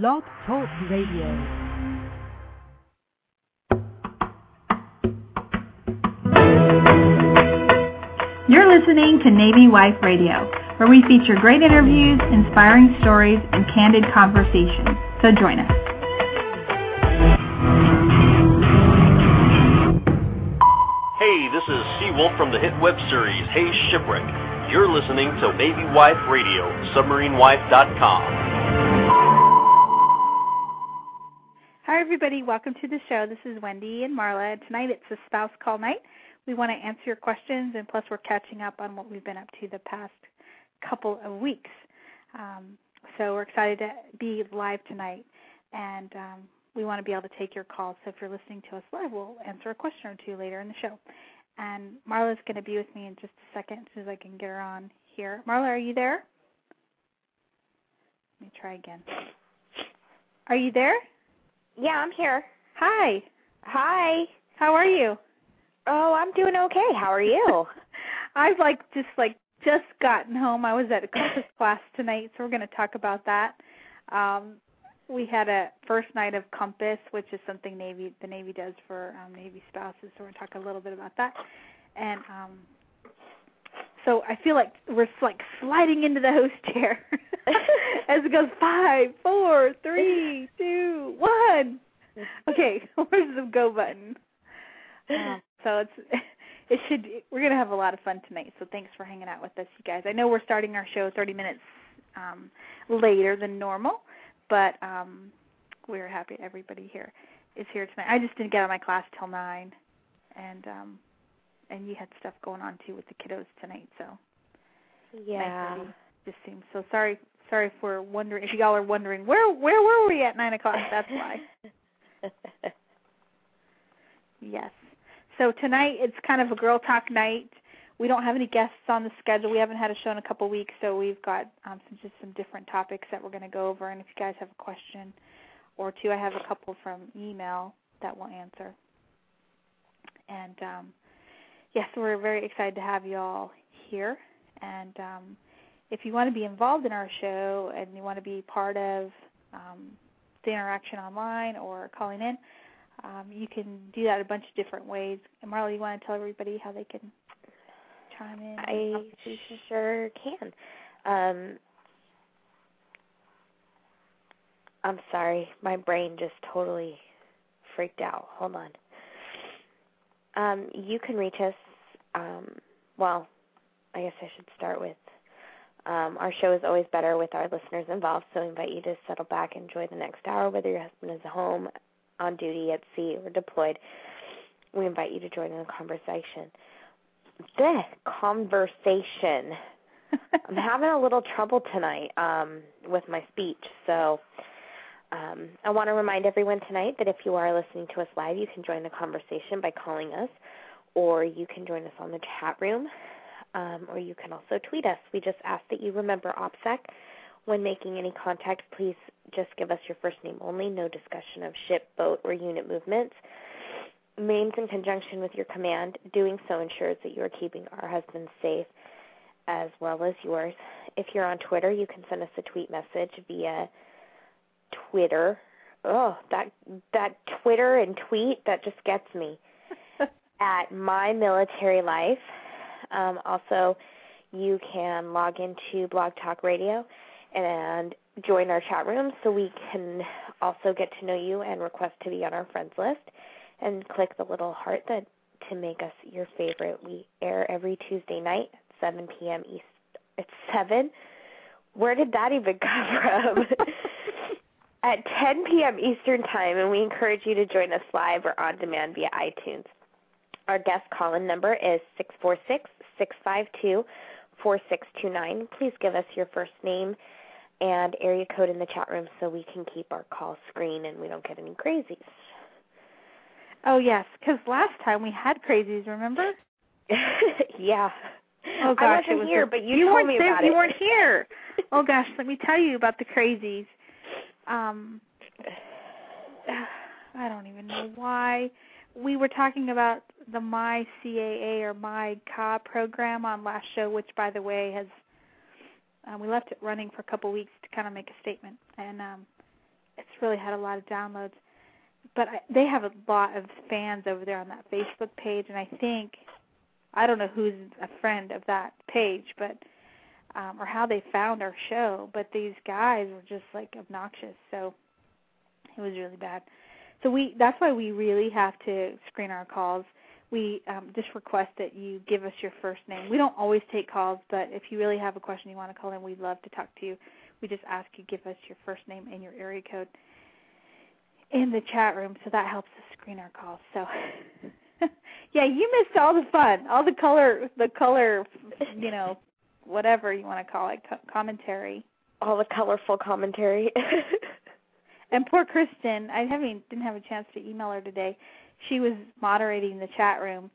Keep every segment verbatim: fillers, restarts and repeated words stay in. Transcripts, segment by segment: Blog Talk Radio. You're listening to Navy Wife Radio, where we feature great interviews, inspiring stories, and candid conversations. So join us. Hey, this is Seawolf from the hit web series, Hey Shipwreck. You're listening to Navy Wife Radio, submarine wife dot com. Hi, everybody. Welcome to the show. This is Wendy and Marla. Tonight it's a spouse call night. We want to answer your questions, and plus we're catching up on what we've been up to the past couple of weeks. Um, so we're excited to be live tonight, and um, we want to be able to take your calls. So if you're listening to us live, we'll answer a question or two later in the show. And Marla's going to be with me in just a second as soon as I can get her on here. Marla, are you there? Let me try again. Are you there? Yeah, I'm here. Hi. Hi. How are you? Oh, I'm doing okay. How are you? I've like just like just gotten home. I was at a Compass class tonight, so we're going to talk about that. Um, we had a first night of Compass, which is something Navy the Navy does for um, Navy spouses. So we're going to talk a little bit about that. And um, so I feel like we're like sliding into the host chair as it goes five, four, three, two, one. Okay, where's the go button? Um, So it's it should we're going to have a lot of fun tonight, so thanks for hanging out with us, you guys. I know we're starting our show thirty minutes um, later than normal, but um, we're happy everybody here is here tonight. I just didn't get out of my class till nine, and um, and you had stuff going on, too, with the kiddos tonight, so. Yeah. Just seems so sorry Sorry if we're wondering, if you all are wondering, where, where were we at nine o'clock? That's why. Yes. So tonight it's kind of a girl talk night. We don't have any guests on the schedule. We haven't had a show in a couple of weeks, so we've got um, some, just some different topics that we're going to go over. And if you guys have a question or two, I have a couple from email that we'll answer. And, um, yes, yeah, so we're very excited to have you all here. And um, if you want to be involved in our show and you want to be part of um, the interaction online or calling in, Um, you can do that a bunch of different ways. And Marla, you want to tell everybody how they can chime in? I sure can. Um, I'm sorry. My brain just totally freaked out. Hold on. Um, you can reach us, um, well, I guess I should start with Um, our show is always better with our listeners involved, so I invite you to settle back and enjoy the next hour, whether your husband is home, on duty, at sea, or deployed. We invite you to join in the conversation. The conversation. I'm having a little trouble tonight um, with my speech, so um, I want to remind everyone tonight that if you are listening to us live, you can join the conversation by calling us, or you can join us on the chat room, um, or you can also tweet us. We just ask that you remember OPSEC. When making any contact, please just give us your first name only, no discussion of ship, boat, or unit movements. Names in conjunction with your command. Doing so ensures that you are keeping our husbands safe as well as yours. If you're on Twitter, you can send us a tweet message via Twitter. Oh, that that Twitter and tweet, that just gets me. At My Military Life. Um, also, you can log into Blog Talk Radio and join our chat room so we can also get to know you and request to be on our friends list, and click the little heart that to make us your favorite. We air every Tuesday night at seven p.m. East. At seven? Where did that even come from? At ten p.m. Eastern Time, and we encourage you to join us live or on demand via iTunes. Our guest call-in number is six four six, six five two, four six two nine. Please give us your first name and area code in the chat room so we can keep our call screen and we don't get any crazies. Oh, yes, because last time we had crazies, remember? Yeah. Oh, gosh. I wasn't was here, a, but you, you told me about there, it. You weren't here. Oh, gosh, let me tell you about the crazies. Um, I don't even know why. We were talking about the MyCAA or MyCAA program on last show, which, by the way, has... Um, we left it running for a couple weeks to kind of make a statement, and um, it's really had a lot of downloads. But I, they have a lot of fans over there on that Facebook page, and I think, I don't know who's a friend of that page, but um, or how they found our show, but these guys were just, like, obnoxious, so it was really bad. So we that's why we really have to screen our calls. We um, just request that you give us your first name. We don't always take calls, but if you really have a question you want to call in, we'd love to talk to you. We just ask you give us your first name and your area code in the chat room, so that helps us screen our calls. So, yeah, you missed all the fun, all the color, the color, you know, whatever you want to call it, co- commentary. All the colorful commentary. And poor Kristen, I haven't didn't have a chance to email her today. She was moderating the chat room,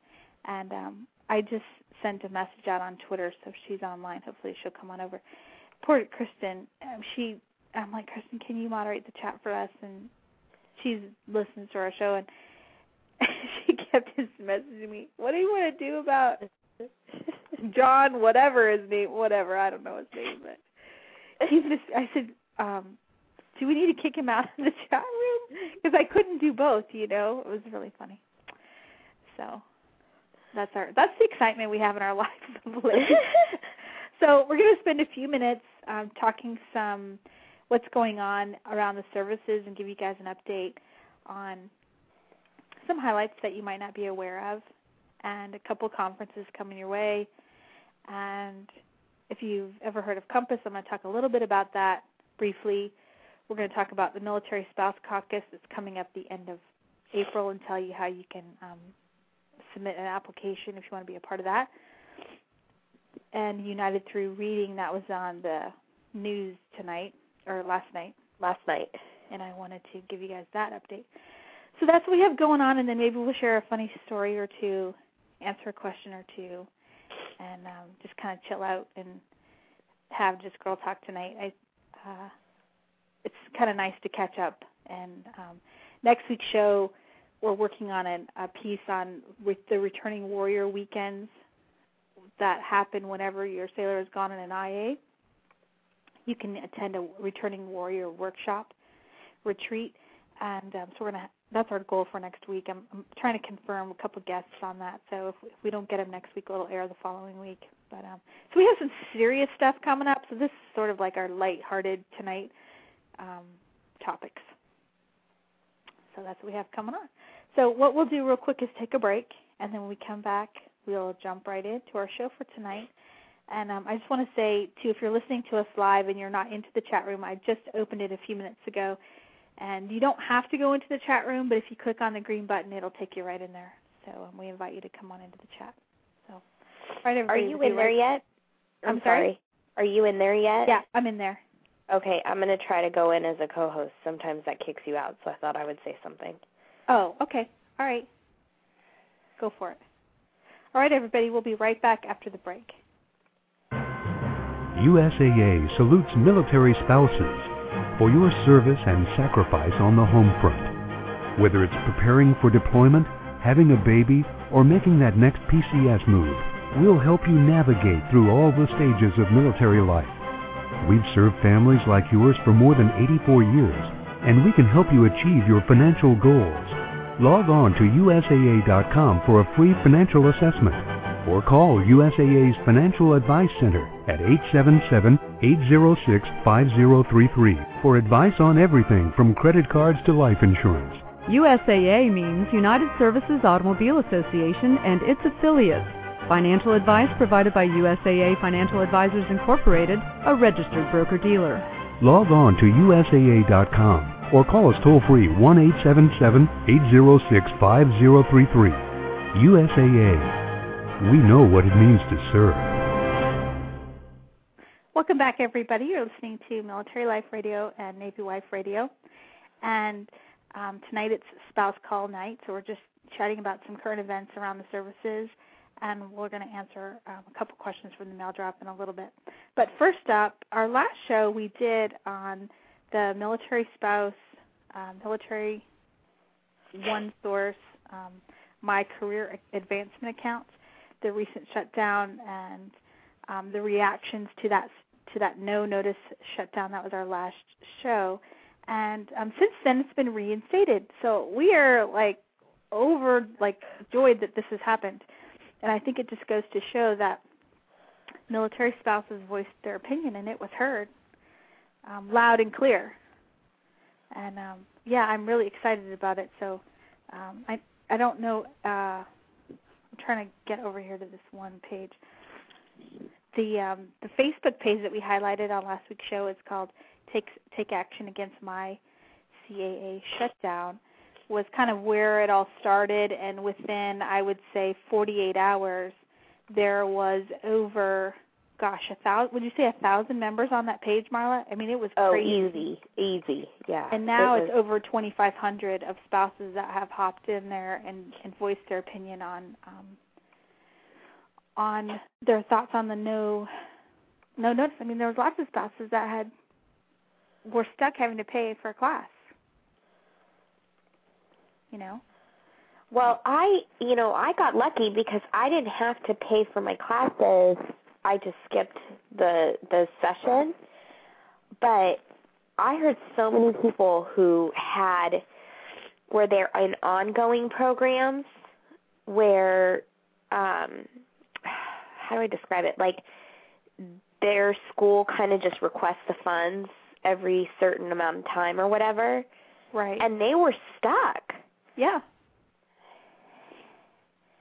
and um, I just sent a message out on Twitter, so if she's online, hopefully she'll come on over. Poor Kristen, um, she, I'm like, Kristen, can you moderate the chat for us? And she listens to our show, and she kept just messaging me, what do you want to do about John, whatever his name, whatever, I don't know his name, but he's just, I said, um, do we need to kick him out of the chat room? Because I couldn't do both, you know. It was really funny. So that's our that's the excitement we have in our lives. So we're going to spend a few minutes um, talking some what's going on around the services and give you guys an update on some highlights that you might not be aware of and a couple conferences coming your way. And if you've ever heard of Compass, I'm going to talk a little bit about that briefly. We're going to talk about the Military Spouse Caucus that's coming up the end of April and tell you how you can um, submit an application if you want to be a part of that. And United Through Reading, that was on the news tonight, or last night. Last night. And I wanted to give you guys that update. So that's what we have going on, and then maybe we'll share a funny story or two, answer a question or two, and um, just kind of chill out and have just girl talk tonight. I uh, It's kind of nice to catch up. And um, next week's show, we're working on an, a piece on with the returning warrior weekends that happen whenever your sailor is gone in an I A. You can attend a returning warrior workshop retreat, and um, so we're gonna. That's our goal for next week. I'm, I'm trying to confirm a couple guests on that. So if, if we don't get them next week, it'll air the following week. But um, so we have some serious stuff coming up. So this is sort of like our lighthearted tonight. Um, topics. So that's what we have coming on. So what we'll do real quick is take a break, and then when we come back, we'll jump right into our show for tonight. And um, I just want to say, too, if you're listening to us live and you're not into the chat room, I just opened it a few minutes ago, and you don't have to go into the chat room, but if you click on the green button, it'll take you right in there. So um, we invite you to come on into the chat. So, all right, everybody. Are you in there yet? I'm, I'm sorry. sorry. Are you in there yet? Yeah, I'm in there. Okay, I'm going to try to go in as a co-host. Sometimes that kicks you out, so I thought I would say something. Oh, okay. All right. Go for it. All right, everybody, we'll be right back after the break. U S A A salutes military spouses for your service and sacrifice on the home front. Whether it's preparing for deployment, having a baby, or making that next P C S move, we'll help you navigate through all the stages of military life. We've served families like yours for more than eighty-four years, and we can help you achieve your financial goals. Log on to U S A A dot com for a free financial assessment, or call U S A A's Financial Advice Center at eight seven seven, eight zero six, five zero three three for advice on everything from credit cards to life insurance. U S A A means United Services Automobile Association and its affiliates. Financial advice provided by U S A A Financial Advisors Incorporated, a registered broker-dealer. Log on to U S A A dot com or call us toll-free one eight seven seven, eight zero six, five zero three three. U S A A. We know what it means to serve. Welcome back, everybody. You're listening to Military Life Radio and Navy Wife Radio. And um, tonight it's Spouse Call Night, so we're just chatting about some current events around the services. And we're going to answer um, a couple questions from the mail drop in a little bit. But first up, our last show we did on the Military Spouse, um, Military One Source, um, My Career Advancement Accounts, the recent shutdown, and um, the reactions to that to that no notice shutdown. That was our last show. And um, since then, it's been reinstated. So we are, like, over, like, overjoyed that this has happened. And I think it just goes to show that military spouses voiced their opinion, and it was heard um, loud and clear. And, um, yeah, I'm really excited about it. So um, I I don't know. Uh, I'm trying to get over here to this one page. The um, the Facebook page that we highlighted on last week's show is called Take, Take Action Against MyCAA Shutdown. Was kind of where it all started, and within, I would say, forty-eight hours, there was over, gosh, a thousand. Would you say a thousand members on that page, Marla? I mean, it was oh, crazy. Oh, easy, easy, yeah. And now it it's was... over twenty-five hundred of spouses that have hopped in there and, and voiced their opinion on um, on their thoughts on the no no notice. I mean, there was lots of spouses that had were stuck having to pay for a class. You know? Well, I, you know, I got lucky because I didn't have to pay for my classes. I just skipped the the session. But I heard so many people who had, were there in ongoing programs where, um, how do I describe it? Like their school kind of just requests the funds every certain amount of time or whatever. Right. And they were stuck. Yeah.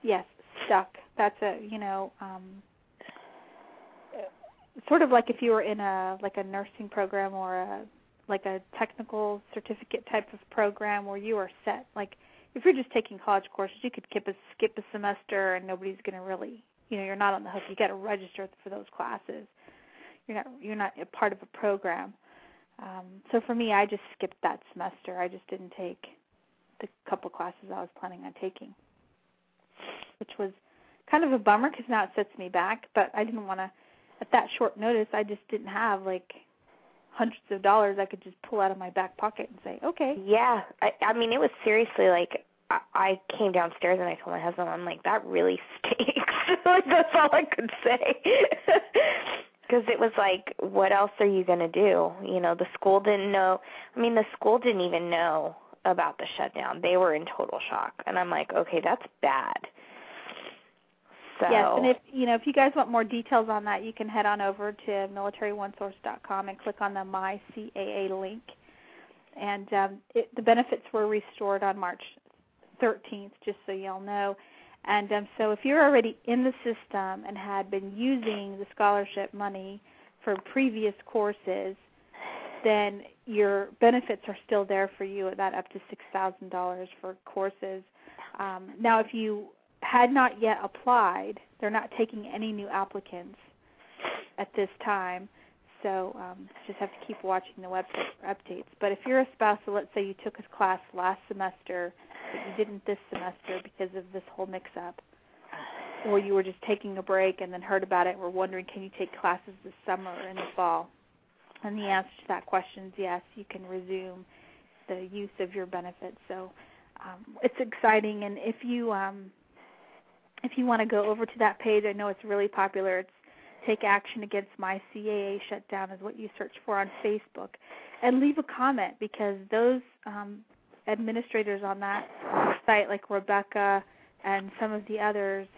Yes, stuck. That's a, you know, um, sort of like if you were in a, like a nursing program or a, like a technical certificate type of program where you are set. Like if you're just taking college courses, you could skip a, skip a semester and nobody's going to really, you know, you're not on the hook. You got to register for those classes. You're not, you're not a part of a program. Um, so for me, I just skipped that semester. I just didn't take the couple classes I was planning on taking, which was kind of a bummer because now it sets me back, but I didn't want to, at that short notice, I just didn't have like hundreds of dollars I could just pull out of my back pocket and say, okay. Yeah. I, I mean, it was seriously like I, I came downstairs and I told my husband, I'm like, that really stinks. Like, that's all I could say. Because it was like, what else are you going to do? You know, the school didn't know. I mean, the school didn't even know about the shutdown. They were in total shock. And I'm like, okay, that's bad. So. Yes, and if you know, if you guys want more details on that, you can head on over to military one source dot com and click on the MyCAA link. And um, it, the benefits were restored on March thirteenth, just so you all know. And um, so if you're already in the system and had been using the scholarship money for previous courses, then your benefits are still there for you at that up to six thousand dollars for courses. Um, now, if you had not yet applied, they're not taking any new applicants at this time, so um, just have to keep watching the website for updates. But if you're a spouse, so let's say you took a class last semester, but you didn't this semester because of this whole mix-up, or you were just taking a break and then heard about it and were wondering, can you take classes this summer or in the fall? And the answer to that question is yes, you can resume the use of your benefits. So um, it's exciting. And if you um, if you want to go over to that page, I know it's really popular. It's Take Action Against MyCAA Shutdown is what you search for on Facebook. And leave a comment because those um, administrators on that site, like Rebecca and some of the others,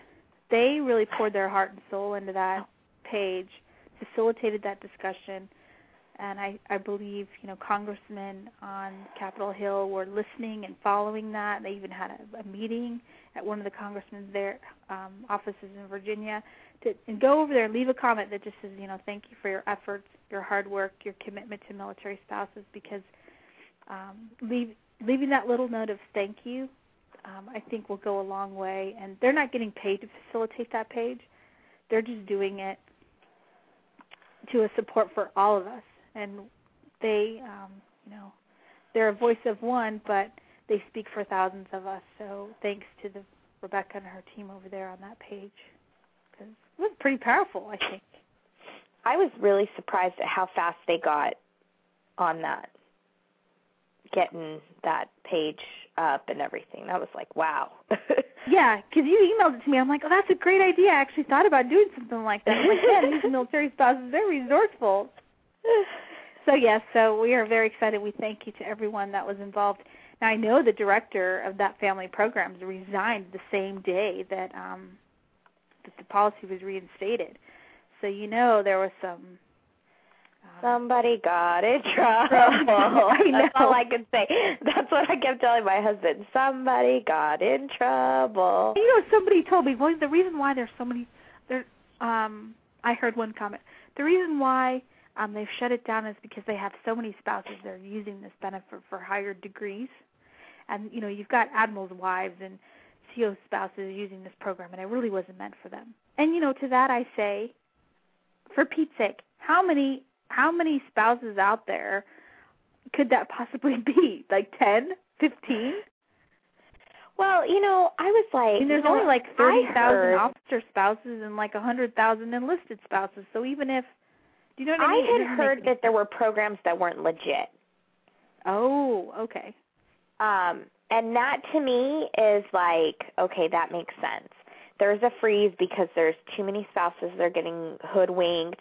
they really poured their heart and soul into that page, facilitated that discussion. And I, I believe, you know, congressmen on Capitol Hill were listening and following that. They even had a, a meeting at one of the congressmen's their um, offices in Virginia. To, and go over there and leave a comment that just says, you know, thank you for your efforts, your hard work, your commitment to military spouses, because um, leave, leaving that little note of thank you, um, I think will go a long way. And they're not getting paid to facilitate that page. They're just doing it to a support for all of us. And they, um, you know, they're a voice of one, but they speak for thousands of us. So thanks to the Rebecca and her team over there on that page. Because it was pretty powerful, I think. I was really surprised at how fast they got on that, getting that page up and everything. I was like, wow. Yeah, because you emailed it to me. I'm like, oh, that's a great idea. I actually thought about doing something like that. I'm like, yeah, these military spouses, they're resourceful. So, yes, so we are very excited. We thank you to everyone that was involved. Now, I know the director of that family programs resigned the same day that, um, that the policy was reinstated. So, you know, there was some... Somebody got in trouble. I know. That's all I can say. That's what I kept telling my husband. Somebody got in trouble. You know, somebody told me, well, the reason why there's so many, there, um, I heard one comment, the reason why um, they've shut it down is because they have so many spouses that are using this benefit for higher degrees. And, you know, you've got admirals' wives and C O spouses using this program, and it really wasn't meant for them. And, you know, to that I say, for Pete's sake, how many... How many spouses out there could that possibly be? Like ten, fifteen? Well, you know, I was like... And there's only like thirty thousand officer spouses and like one hundred thousand enlisted spouses. So even if... Do you know what I mean? I had heard that there were programs that weren't legit. Oh, okay. Um, and that to me is like, okay, that makes sense. There's a freeze because there's too many spouses that are getting hoodwinked.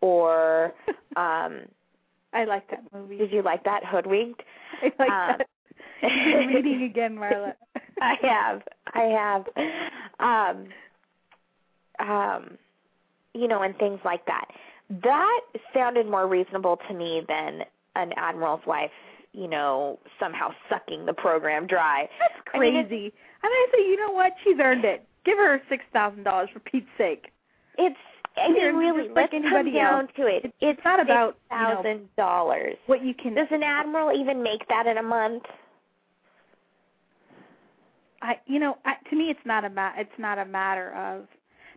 Or, um, I like that movie. Did you like that, Hoodwinked? I like um, that. You're reading again, Marla. I have. I have. Um, um, you know, and things like that. That sounded more reasonable to me than an admiral's wife, you know, somehow sucking the program dry. That's crazy. I mean, and I say, you know what? She's earned it. Give her six thousand dollars for Pete's sake. It's. I mean, really, like let's come down else. to it. It's, it's not about thousand dollars. What you can does an admiral even make that in a month? I, you know, I, to me, it's not a ma- it's not a matter of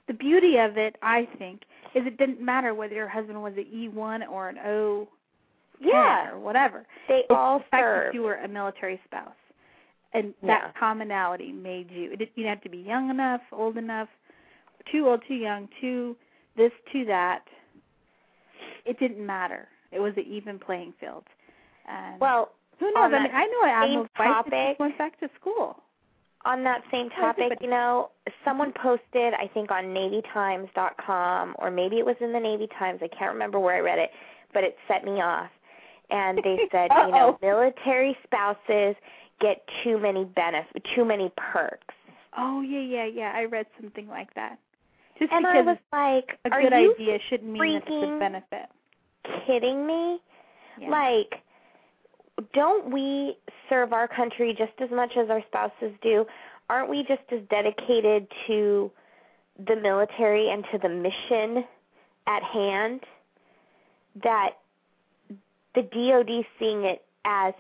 the beauty of it. I think is it didn't matter whether your husband was an E one or an O, yeah, or whatever. They it's all the fact serve. That you were a military spouse, and that yeah. commonality made you. It, you didn't have to be young enough, old enough, too old, too young, too. This to that, it didn't matter. It was an even playing field. And well, who knows? I mean, I know I almost topic, went back to school. On that same topic, you know, someone posted, I think, on Navy Times dot com, or maybe it was in the Navy Times. I can't remember where I read it, but it set me off. And they said, you know, military spouses get too many benefits, too many perks. Oh, yeah, yeah, yeah. I read something like that. Just and I was like, a good idea shouldn't mean that it's a benefit. Kidding me? Yeah. Like, don't we serve our country just as much as our spouses do? Aren't we just as dedicated to the military and to the mission at hand that the D O D seeing it as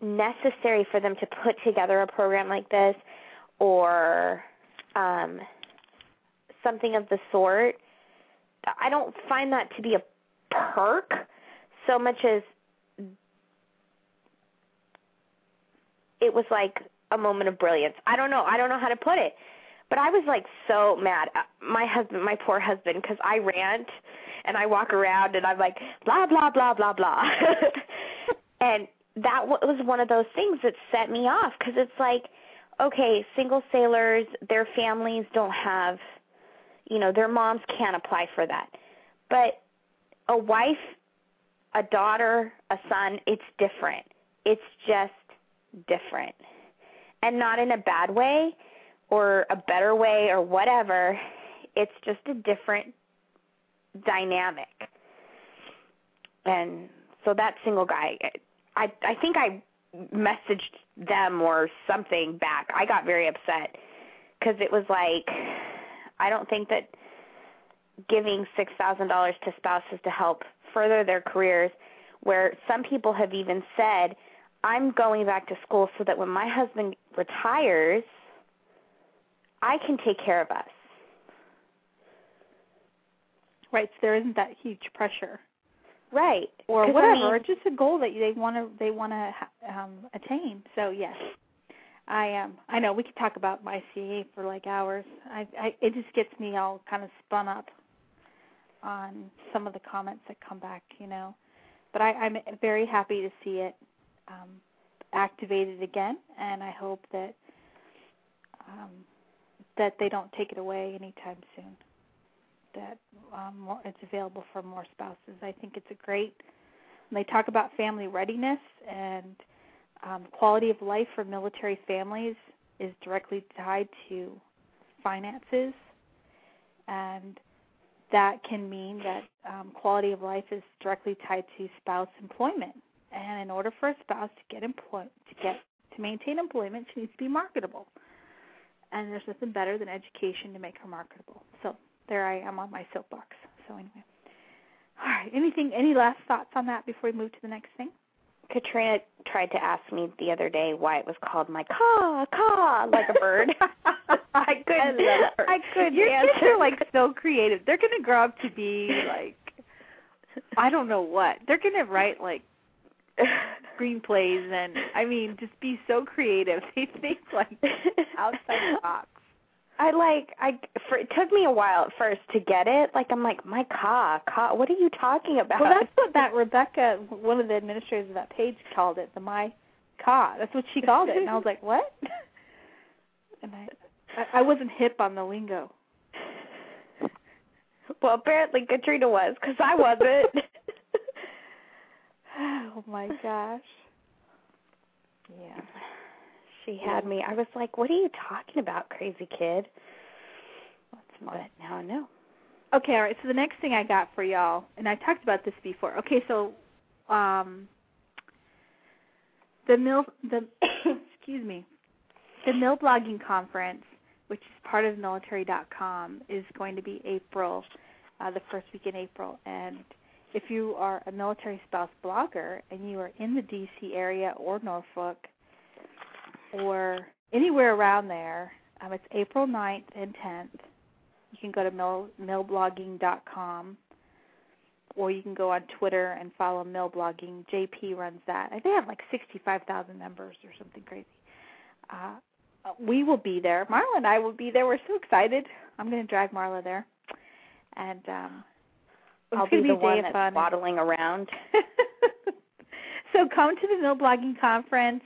necessary for them to put together a program like this or um, something of the sort? I don't find that to be a perk so much as it was like a moment of brilliance. I don't know. I don't know how to put it. But I was like so mad. My husband, my poor husband, because I rant and I walk around and I'm like, blah, blah, blah, blah, blah. And that was one of those things that set me off because it's like, okay, single sailors, their families don't have – you know, their moms can't apply for that. But a wife, a daughter, a son, it's different. It's just different. And not in a bad way or a better way or whatever. It's just a different dynamic. And so that single guy, I, I think I messaged them or something back. I got very upset because it was like... I don't think that giving six thousand dollars to spouses to help further their careers, where some people have even said, I'm going back to school so that when my husband retires, I can take care of us. Right, so there isn't that huge pressure. Right. Or whatever, I mean, just a goal that they want to they want to um, attain. So, yes. I am. Um, I know we could talk about my C A for like hours. I, I it just gets me all kind of spun up on some of the comments that come back, you know. But I, I'm very happy to see it um, activated again, and I hope that um, that they don't take it away anytime soon. That um, more, it's available for more spouses. I think it's a great And they talk about family readiness, and um, quality of life for military families is directly tied to finances, and that can mean that um, quality of life is directly tied to spouse employment. And in order for a spouse to get employ to get to maintain employment, she needs to be marketable. And there's nothing better than education to make her marketable. So there I am on my soapbox. So anyway. All right. Anything, any last thoughts on that before we move to the next thing? Katrina tried to ask me the other day why it was called my caw, caw, like a bird. I couldn't I, I couldn't Your answer. Kids are, like, so creative. They're going to grow up to be, like, I don't know what. They're going to write, like, screenplays and, I mean, just be so creative. They think, like, outside the box. I like I. For, it took me a while at first to get it. Like I'm like my caw caw. What are you talking about? Well, that's what that Rebecca, one of the administrators of that page, called it. The my caw. That's what she called it. And I was like, what? And I, I, I wasn't hip on the lingo. Well, apparently Katrina was, because I wasn't. Oh my gosh. Yeah. She had me. I was like, what are you talking about, crazy kid? But now I know. Okay, all right. So the next thing I got for y'all, and I talked about this before. Okay, so um, the Mil the excuse me, the Milblogging Conference, which is part of military dot com, is going to be April, uh, the first week in April. And if you are a military spouse blogger and you are in the D C area or Norfolk, or anywhere around there, um, it's April ninth and tenth. You can go to mil, milblogging dot com, or you can go on Twitter and follow Milblogging. J P runs that. They have like sixty-five thousand members or something crazy. Uh, we will be there. Marla and I will be there. We're so excited. I'm going to drive Marla there. And um, I'll be the one that's waddling around. So come to the Milblogging Conference.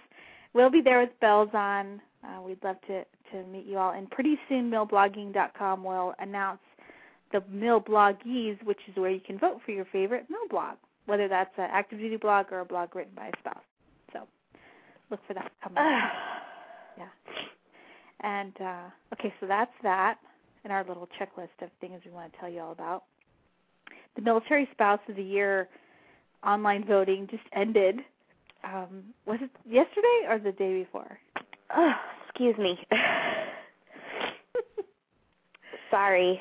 We'll be there with bells on. Uh, we'd love to, to meet you all. And pretty soon, milblogging dot com will announce the Milbloggies, which is where you can vote for your favorite Milblog, whether that's an active duty blog or a blog written by a spouse. So look for that coming up. Yeah. And, uh, okay, so that's that in our little checklist of things we want to tell you all about. The Military Spouse of the Year online voting just ended. Um, was it yesterday or the day before? Oh, excuse me. Sorry.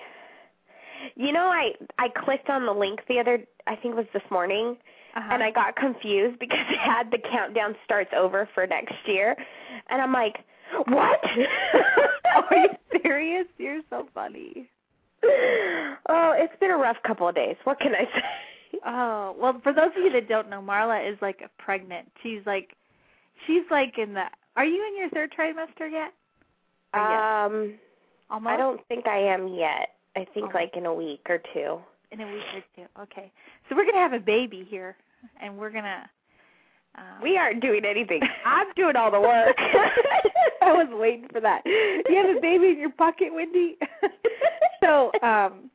You know, I, I clicked on the link the other, I think it was this morning, uh-huh. and I got confused because it had the countdown starts over for next year. And I'm like, what? Are you serious? You're so funny. Oh, it's been a rough couple of days. What can I say? Oh, well, for those of you that don't know, Marla is, like, pregnant. She's, like, she's like in the – are you in your third trimester yet? Um, Almost? I don't think I am yet. I think, Almost. like, in a week or two. In a week or two. Okay. So we're going to have a baby here, and we're going to um, – we aren't doing anything. I'm doing all the work. I was waiting for that. You have a baby in your pocket, Wendy? So – um.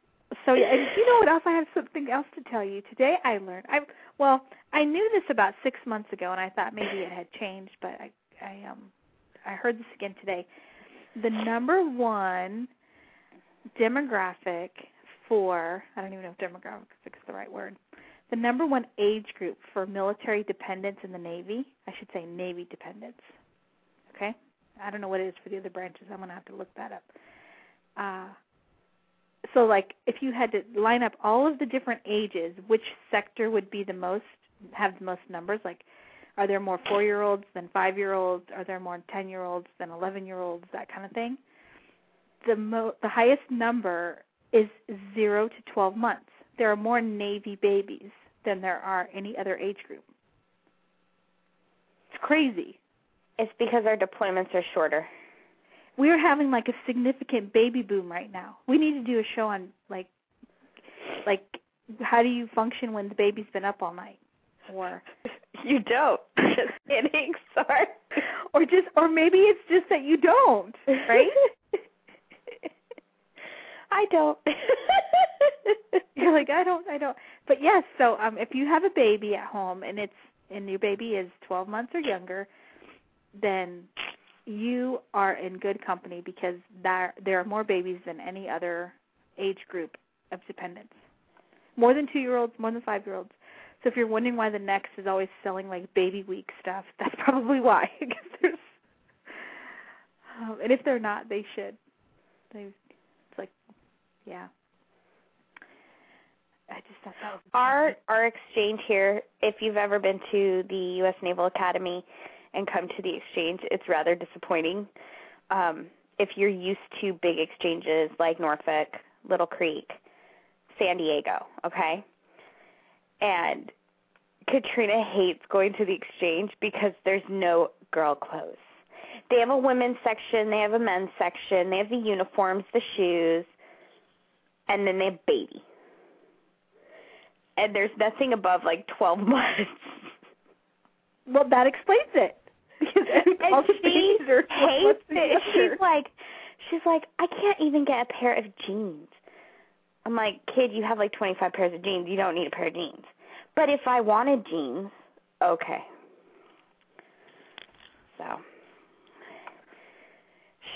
So, yeah, and you know what else? I have something else to tell you. Today I learned. I well, I knew this about six months ago, and I thought maybe it had changed, but I, I um, I heard this again today. The number one demographic for I don't even know if demographic is the right word. The number one age group for military dependents in the Navy, I should say Navy dependents. Okay, I don't know what it is for the other branches. I'm gonna have to look that up. Uh, So, like, if you had to line up all of the different ages, which sector would be the most, have the most numbers? Like, are there more four-year-olds than five-year-olds? Are there more ten-year-olds than eleven-year-olds? That kind of thing. The mo- the highest number is zero to twelve months. There are more Navy babies than there are any other age group. It's crazy. It's because our deployments are shorter. We're having, like, a significant baby boom right now. We need to do a show on, like, like how do you function when the baby's been up all night? Or you don't. Just kidding, sorry. Or, just, or maybe it's just that you don't, right? I don't. You're like, I don't, I don't. But yes, so um, if you have a baby at home and it's and your baby is twelve months or younger, then you are in good company because there, there are more babies than any other age group of dependents, more than two-year-olds, more than five-year-olds. So if you're wondering why the Next is always selling, like, baby week stuff, that's probably why. Because there's, um, and if they're not, they should. They, it's like, yeah. I just thought that was our, our exchange here, if you've ever been to the U S Naval Academy and come to the exchange, it's rather disappointing. Um, if you're used to big exchanges like Norfolk, Little Creek, San Diego, okay? And Katrina hates going to the exchange because there's no girl clothes. They have a women's section, they have a men's section, they have the uniforms, the shoes, and then they have baby. And there's nothing above, like, twelve months. Well, that explains it. Because and she hates it. She's like, she's like, I can't even get a pair of jeans. I'm like, kid, you have like twenty-five pairs of jeans. You don't need a pair of jeans. But if I wanted jeans, okay. So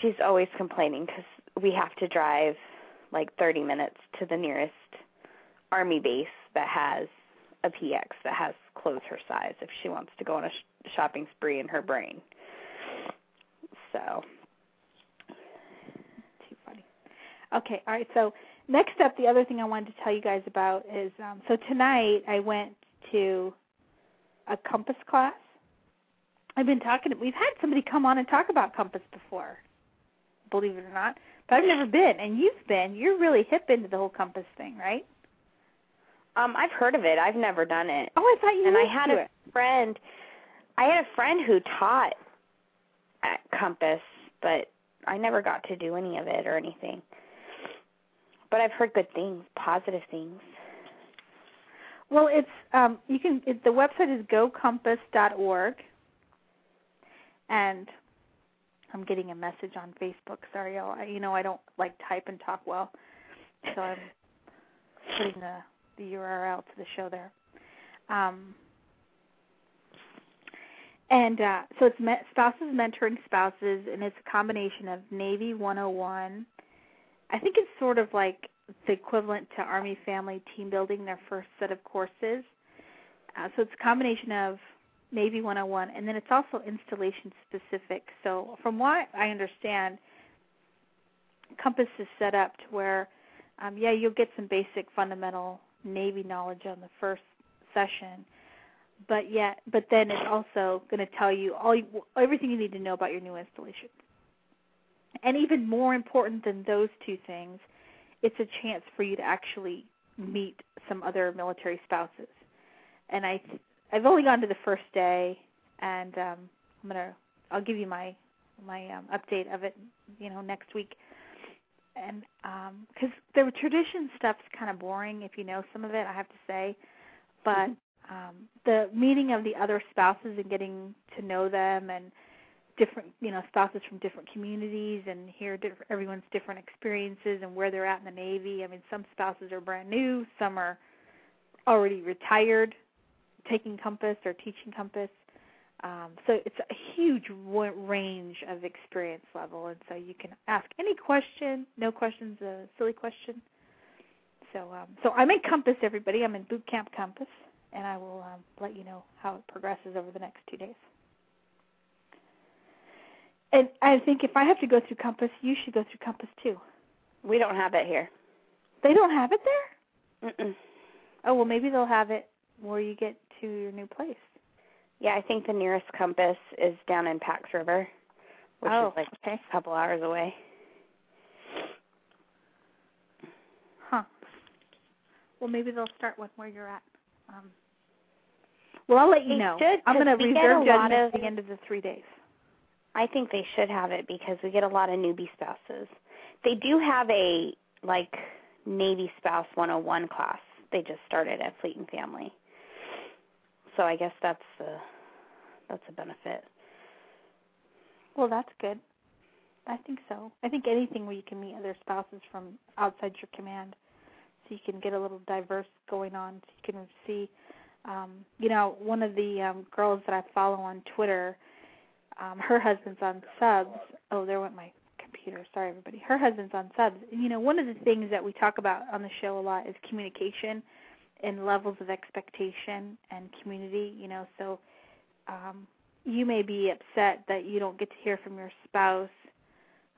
she's always complaining because we have to drive like thirty minutes to the nearest Army base that has a P X that has clothes her size if she wants to go on a sh- shopping spree in her brain. So. Too funny. Okay, all right, so next up, the other thing I wanted to tell you guys about is, um, so tonight I went to a Compass class. I've been talking, we've had somebody come on and talk about Compass before, believe it or not, but I've never been, and you've been. You're really hip into the whole Compass thing, right? Um, I've heard of it. I've never done it. Oh, I thought you and I had a it. friend. I had a friend who taught at Compass, but I never got to do any of it or anything. But I've heard good things, positive things. Well, it's um, you can. It, the website is go compass dot org, and I'm getting a message on Facebook. Sorry, y'all. I, you know I don't like type and talk well, so I'm putting the the U R L to the show there. Um, and uh, so it's me- spouses mentoring spouses, and it's a combination of Navy one oh one. I think it's sort of like the equivalent to Army Family Team Building, their first set of courses. Uh, so it's a combination of Navy one oh one, and then it's also installation-specific. So from what I understand, Compass is set up to where, um, yeah, you'll get some basic fundamental Navy knowledge on the first session, but yet, but then it's also going to tell you all you, everything you need to know about your new installation. And even more important than those two things, it's a chance for you to actually meet some other military spouses. And I, I've only gone to the first day, and um, I'm gonna, I'll give you my my um, update of it, you know, next week. And because um, the tradition stuff's kind of boring if you know some of it, I have to say. But um, the meeting of the other spouses and getting to know them and different, you know, spouses from different communities and hear different, everyone's different experiences and where they're at in the Navy. I mean, some spouses are brand new, some are already retired, taking Compass or teaching Compass. Um, so it's a huge range of experience level, and so you can ask any question. No question's a silly question. So, um, so I'm in Compass, everybody. I'm in Boot Camp Compass, and I will um, let you know how it progresses over the next two days. And I think if I have to go through Compass, you should go through Compass, too. We don't have it here. They don't have it there? Mm-mm. Oh, well, maybe they'll have it where you get to your new place. Yeah, I think the nearest Compass is down in Pax River, which oh, is like okay. a couple hours away. Huh. Well, maybe they'll start with where you're at. Um, well, I'll let you they know. Should, I'm going to reserve judgment at the end of the three days. I think they should have it because we get a lot of newbie spouses. They do have a, like, Navy Spouse one oh one class. They just started at Fleet and Family. So I guess that's a, that's a benefit. Well, that's good. I think so. I think anything where you can meet other spouses from outside your command so you can get a little diverse going on. So you can see, um, you know, one of the um, girls that I follow on Twitter, um, her husband's on subs. Oh, there went my computer. Sorry, everybody. Her husband's on subs. You know, one of the things that we talk about on the show a lot is communication and levels of expectation and community, you know, so um, you may be upset that you don't get to hear from your spouse.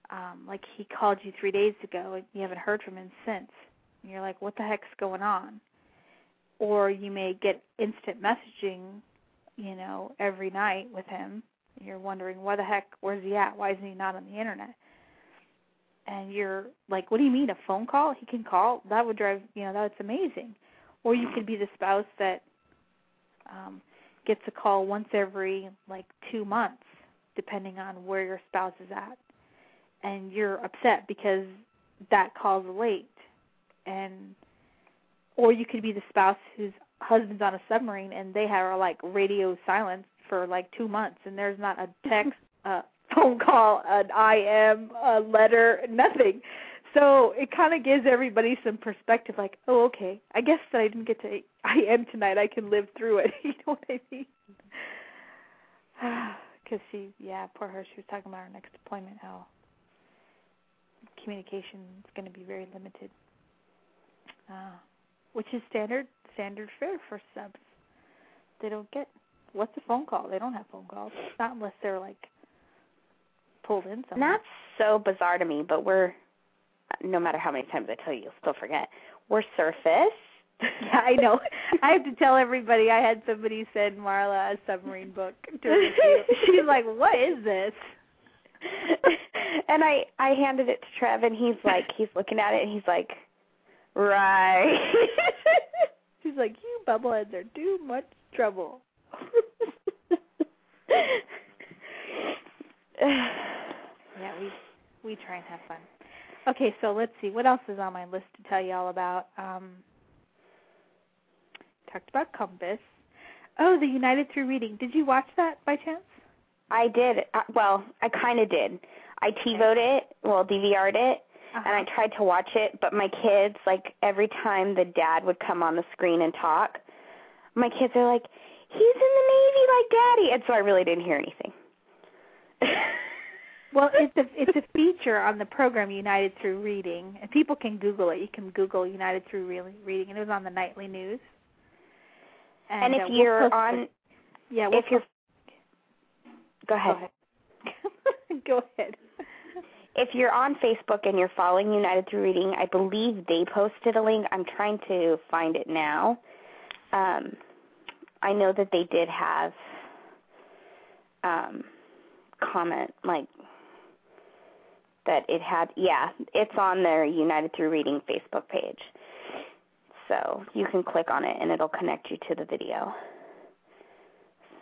Um, like he called you three days ago and you haven't heard from him since. And you're like, what the heck's going on? Or you may get instant messaging, you know, every night with him. And you're wondering, what the heck, where's he at? Why isn't he not on the internet? And you're like, what do you mean, a phone call? He can call? That would drive, you know, that's amazing. Or you could be the spouse that um, gets a call once every, like, two months, depending on where your spouse is at. And you're upset because that call's late. And or you could be the spouse whose husband's on a submarine and they have, are, like, radio silence for, like, two months, and there's not a text, a phone call, an I M, a letter, nothing. So it kind of gives everybody some perspective, like, oh, okay, I guess that I didn't get to I M tonight. I can live through it. You know what I mean? Because she, yeah, poor her. She was talking about her next deployment, how communication is going to be very limited, uh, which is standard standard fare for subs. They don't get, what's a phone call? They don't have phone calls, not unless they're, like, pulled in somewhere. And that's so bizarre to me, but we're, no matter how many times I tell you, you'll still forget. We're surface. Yeah, I know. I have to tell everybody. I had somebody send Marla a submarine book. She's like, what is this? And I, I handed it to Trev, and he's like, he's looking at it, and he's like, right. She's like, you bubbleheads are too much trouble. Yeah, we we try and have fun. Okay, so let's see. What else is on my list to tell you all about? Um, talked about Compass. Oh, the United Through Reading. Did you watch that by chance? I did. Uh, well, I kind of did. I TiVo'd it, well, D V R'd it, uh-huh. and I tried to watch it, but my kids, like, every time the dad would come on the screen and talk, my kids are like, he's in the Navy like Daddy, and so I really didn't hear anything. Well, it's a it's a feature on the program United Through Reading, and people can Google it. You can Google United Through Reading, and it was on the nightly news. And, and if uh, we'll you're on, it. yeah, we'll if you're, go ahead, go ahead. Go ahead. If you're on Facebook and you're following United Through Reading, I believe they posted a link. I'm trying to find it now. Um, I know that they did have um, comment like. That it had, yeah, it's on their United Through Reading Facebook page. So you can click on it, and it'll connect you to the video.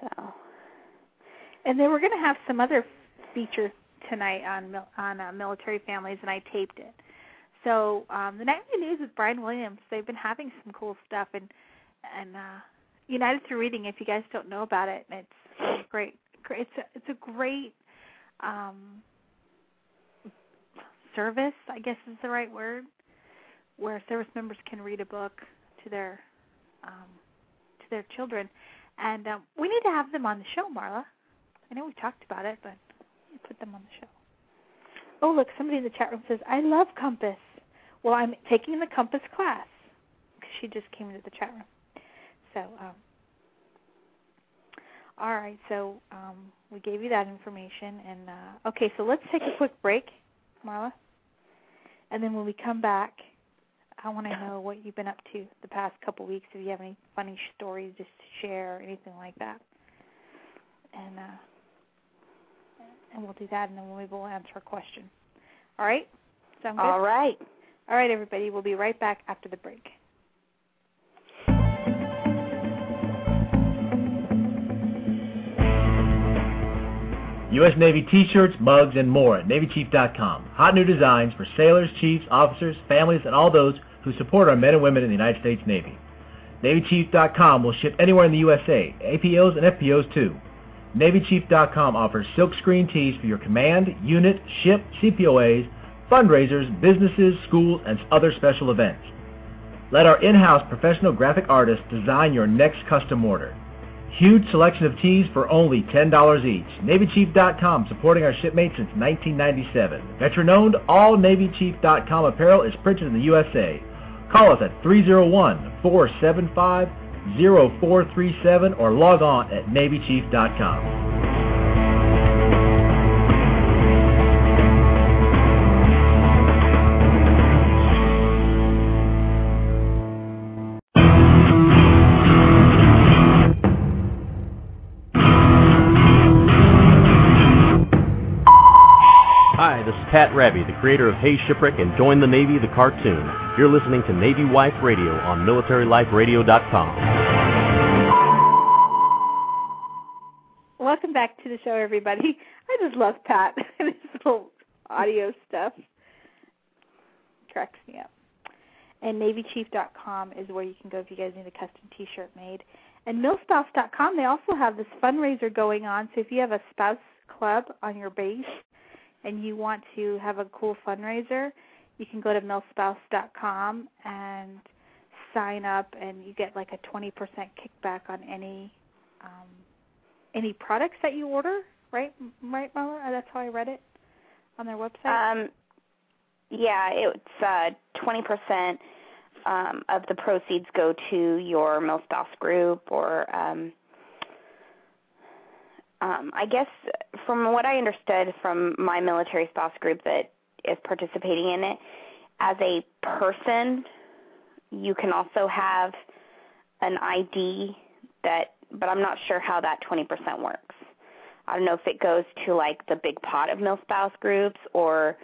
So, and then we're going to have some other features tonight on on uh, military families, and I taped it. So um, the Nightly News with Brian Williams, they've been having some cool stuff, and and uh, United Through Reading. If you guys don't know about it, it's great. It's a, it's a great. Um, service, I guess is the right word, where service members can read a book to their um, to their children. And um, we need to have them on the show, Marla. I know we talked about it, but we put them on the show. Oh, look, somebody in the chat room says, I love Compass. Well, I'm taking the Compass class because she just came into the chat room. So, um, all right, so um, we gave you that information. And uh, okay, so let's take a quick break, Marla. And then when we come back, I want to know what you've been up to the past couple weeks, if you have any funny stories just to share or anything like that. And uh, and we'll do that, and then we will answer a question. All right? Sound good? All right. All right, everybody. We'll be right back after the break. U S Navy t-shirts, mugs, and more at Navy Chief dot com. Hot new designs for sailors, chiefs, officers, families, and all those who support our men and women in the United States Navy. Navy Chief dot com will ship anywhere in the U S A, A P Os and F P Os too. Navy Chief dot com offers silkscreen tees for your command, unit, ship, C P O As, fundraisers, businesses, schools, and other special events. Let our in-house professional graphic artists design your next custom order. Huge selection of tees for only ten dollars each. Navy Chief dot com, supporting our shipmates since nineteen ninety-seven. Veteran-owned, all Navy Chief dot com apparel is printed in the U S A. Call us at three oh one, four seven five, oh four three seven or log on at Navy Chief dot com. Pat Rabbe, the creator of Hey Shipwreck and Join the Navy, the cartoon. You're listening to Navy Wife Radio on military life radio dot com. Welcome back to the show, everybody. I just love Pat and his little audio stuff. Cracks me up. And Navy Chief dot com is where you can go if you guys need a custom T-shirt made. And Mil Spouse dot com, they also have this fundraiser going on, so if you have a spouse club on your base, and you want to have a cool fundraiser, you can go to Mil Spouse dot com and sign up, and you get like a twenty percent kickback on any um, any products that you order, right, right, Marla? That's how I read it on their website? Um, yeah, it's uh, twenty percent um, of the proceeds go to your MilSpouse group or um, – Um, I guess from what I understood from my military spouse group that is participating in it, as a person, you can also have an I D that, but I'm not sure how that twenty percent works. I don't know if it goes to like the big pot of MilSpouse groups or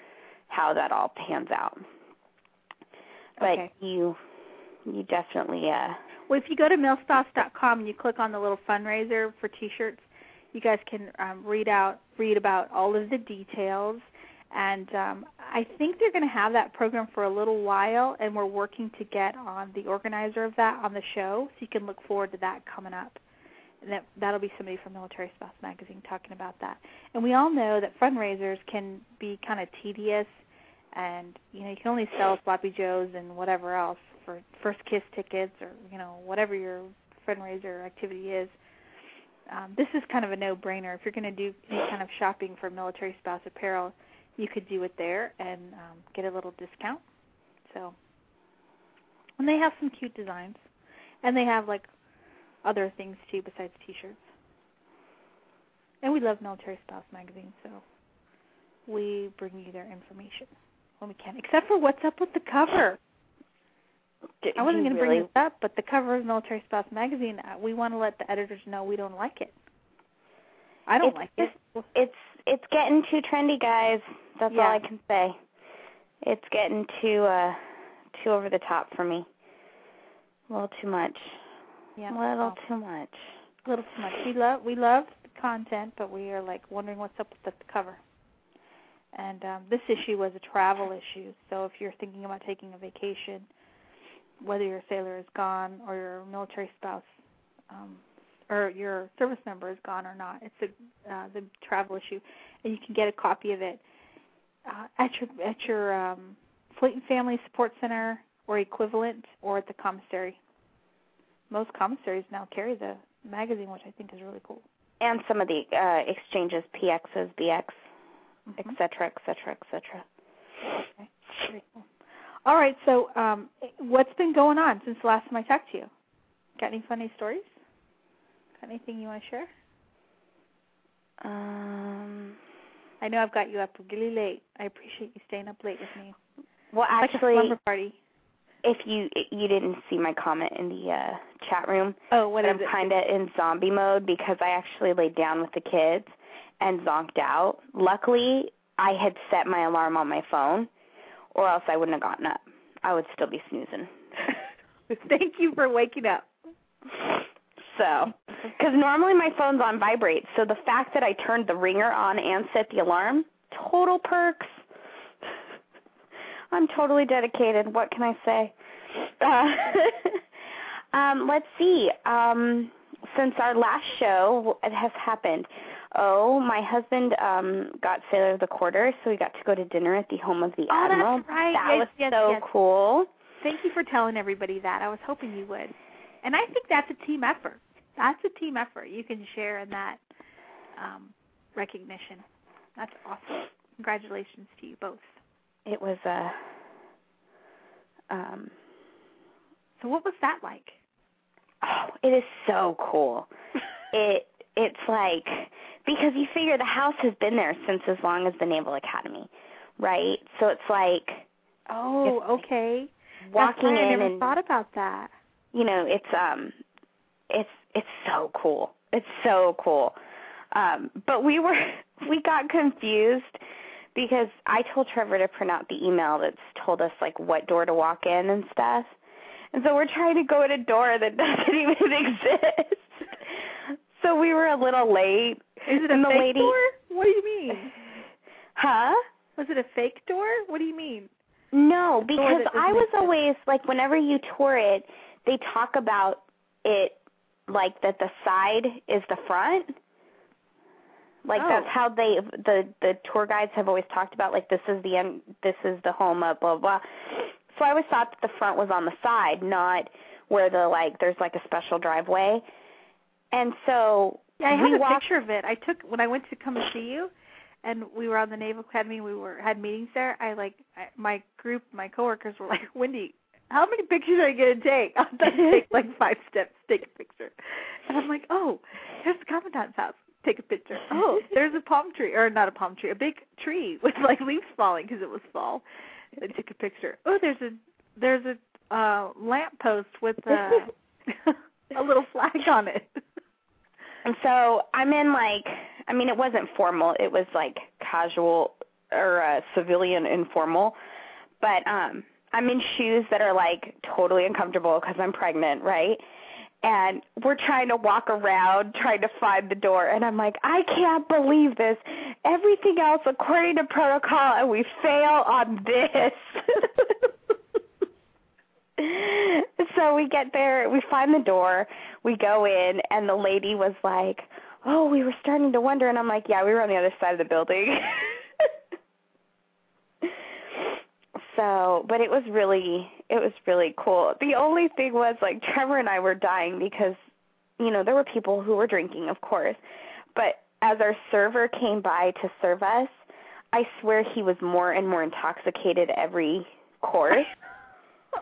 how that all pans out. But okay. you, you definitely. Uh, well, if you go to Mil Spouse dot com and you click on the little fundraiser for T-shirts, you guys can um, read out, read about all of the details, and um, I think they're going to have that program for a little while, and we're working to get on the organizer of that on the show, so you can look forward to that coming up. And that, that'll be somebody from Military Spouse Magazine talking about that. And we all know that fundraisers can be kind of tedious, and you know you can only sell Sloppy Joes and whatever else for First Kiss tickets or you know whatever your fundraiser activity is. Um, this is kind of a no-brainer. If you're going to do any kind of shopping for military spouse apparel, you could do it there and um, get a little discount. So, and they have some cute designs, and they have like other things too besides T-shirts. And we love Military Spouse Magazine, so we bring you their information when we can. Except for what's up with the cover. I wasn't going to really? bring this up, but the cover of Military Spouse Magazine, we want to let the editors know we don't like it. I don't it's like just, it. It's it's getting too trendy, guys. That's yeah. all I can say. It's getting too uh, too over the top for me. A little too much. Yeah. A little oh. too much. A little too much. We love we love the content, but we are like wondering what's up with the cover. And um, this issue was a travel issue, so if you're thinking about taking a vacation, whether your sailor is gone or your military spouse um, or your service member is gone or not, it's a, uh, the travel issue, and you can get a copy of it uh, at your at your um, Fleet and Family Support Center or equivalent, or at the commissary. Most commissaries now carry the magazine, which I think is really cool. And some of the uh, exchanges, P Xs, B X, mm-hmm. et cetera, et cetera, et cetera. Okay, very cool. All right, so um, what's been going on since the last time I talked to you? Got any funny stories? Got anything you want to share? Um, I know I've got you up really late. I appreciate you staying up late with me. Well, it's actually, like a slumber party. If you you didn't see my comment in the uh, chat room, oh, what I'm kind of in zombie mode because I actually laid down with the kids and zonked out. Luckily, I had set my alarm on my phone, or else I wouldn't have gotten up. I would still be snoozing. Thank you for waking up. So, because normally my phone's on vibrate, so the fact that I turned the ringer on and set the alarm, total perks. I'm totally dedicated. What can I say? Uh, um, let's see. Um, since our last show, it has happened. Oh, my husband um, got Sailor of the Quarter, so we got to go to dinner at the home of the Admiral. Oh, that's right. That yes, was yes, so yes. cool. thank you for telling everybody that. I was hoping you would. And I think that's a team effort. That's a team effort. You can share in that um, recognition. That's awesome. Congratulations to you both. It was a... Um, so what was that like? Oh, it is so cool. it It's like... Because you figure the house has been there since as long as the Naval Academy, right? So it's like... Oh, it's okay. Like walking in, I never and, thought about that. You know, it's um, it's it's so cool. It's so cool. Um, but we were we got confused because I told Trevor to print out the email that's told us like what door to walk in and stuff, and so we're trying to go at a door that doesn't even exist. So we were a little late. Is it a fake lady... door? What do you mean? Huh? Was it a fake door? What do you mean? No, because I was always, like, whenever you tour it, they talk about it, like, that the side is the front. Like, oh. That's how they, the, the tour guides have always talked about, like, this is the end, this is the home of blah, blah. So I always thought that the front was on the side, not where the, like, there's, like, a special driveway. And so yeah, I have a walked... picture of it. I took, when I went to come see you, and we were on the Naval Academy. We were had meetings there. I like I, my group, my coworkers were like, Wendy, how many pictures are you gonna take? I'll take like five steps, take a picture. And I'm like, oh, there's the commandant's house. Take a picture. Oh, there's a palm tree, or not a palm tree, a big tree with like leaves falling because it was fall. I took a picture. Oh, there's a there's a uh, lamp post with a, a little flag on it. And so I'm in, like, I mean, it wasn't formal. It was, like, casual or uh, civilian informal. But um, I'm in shoes that are, like, totally uncomfortable because I'm pregnant, right? And we're trying to walk around, trying to find the door. And I'm like, I can't believe this. Everything else according to protocol, and we fail on this. So we get there, we find the door, we go in, and the lady was like, oh, we were starting to wonder. And I'm like, yeah, we were on the other side of the building. So, but it was really, it was really cool. The only thing was, like, Trevor and I were dying because, you know, there were people who were drinking, of course. But as our server came by to serve us, I swear he was more and more intoxicated every course.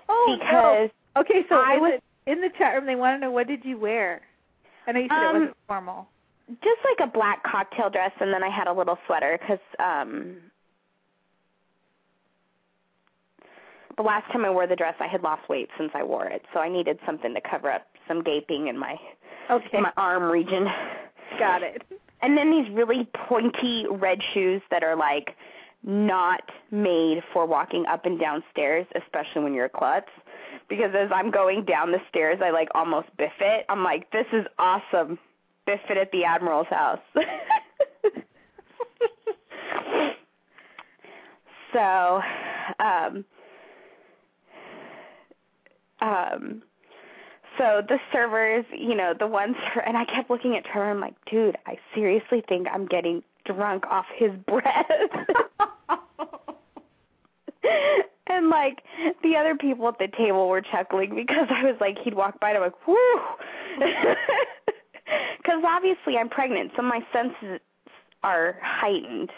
Oh, because no. Okay, so I was in the chat room. They want to know, what did you wear? I know you said um, it wasn't formal. Just like a black cocktail dress, and then I had a little sweater because um, the last time I wore the dress, I had lost weight since I wore it, so I needed something to cover up some gaping in my okay. in my arm region. Got it. And then these really pointy red shoes that are like not made for walking up and down stairs, especially when you're a klutz, because as I'm going down the stairs, I, like, almost biff it. I'm like, this is awesome. Biff it at the Admiral's house. so, um, um, so the servers, you know, the ones, and I kept looking at Trevor, I'm like, dude, I seriously think I'm getting drunk off his breath. And, like, the other people at the table were chuckling because I was like, he'd walk by and I'm like, whoo. Because obviously I'm pregnant, so my senses are heightened.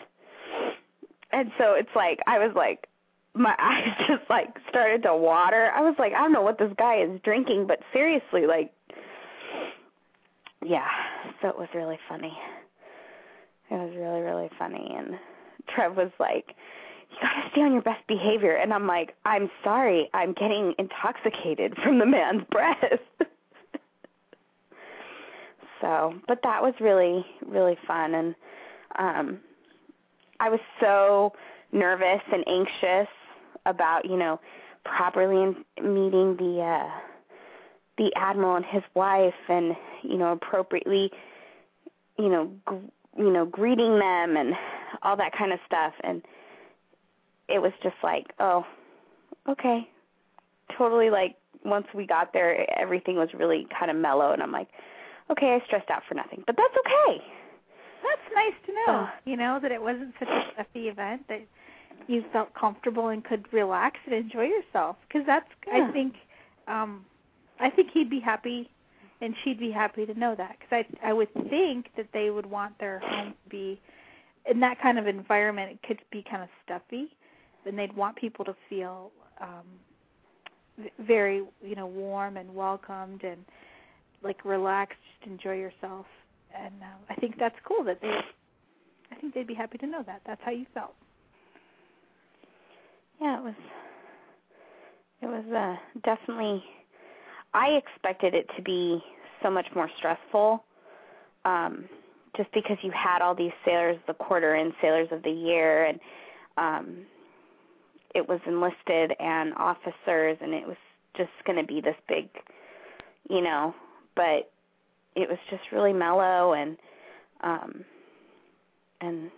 And so it's like, I was like, my eyes just, like, started to water. I was like, I don't know what this guy is drinking, but seriously, like, yeah. So it was really funny. It was really, really funny. And Trev was like, you got to stay on your best behavior. And I'm like, I'm sorry. I'm getting intoxicated from the man's breath. So, but that was really, really fun. And um, I was so nervous and anxious about, you know, properly meeting the, uh, the Admiral and his wife and, you know, appropriately, you know, gr- you know, greeting them and all that kind of stuff. And it was just like, oh, okay. Totally, like, once we got there, everything was really kind of mellow. And I'm like, okay, I stressed out for nothing. But that's okay. That's nice to know, uh, you know, that it wasn't such a stuffy event, that you felt comfortable and could relax and enjoy yourself. Because that's, yeah. I think, um, I think he'd be happy and she'd be happy to know that. Because I, I would think that they would want their home to be in that kind of environment. It could be kind of stuffy, and they'd want people to feel um, very, you know, warm and welcomed and like relaxed, just enjoy yourself. And uh, I think that's cool that they. I think they'd be happy to know that. That's how you felt. Yeah, it was. It was uh, definitely. I expected it to be so much more stressful, um, just because you had all these sailors of the quarter and sailors of the year, and um, it was enlisted and officers, and it was just going to be this big, you know. But it was just really mellow and. Um, And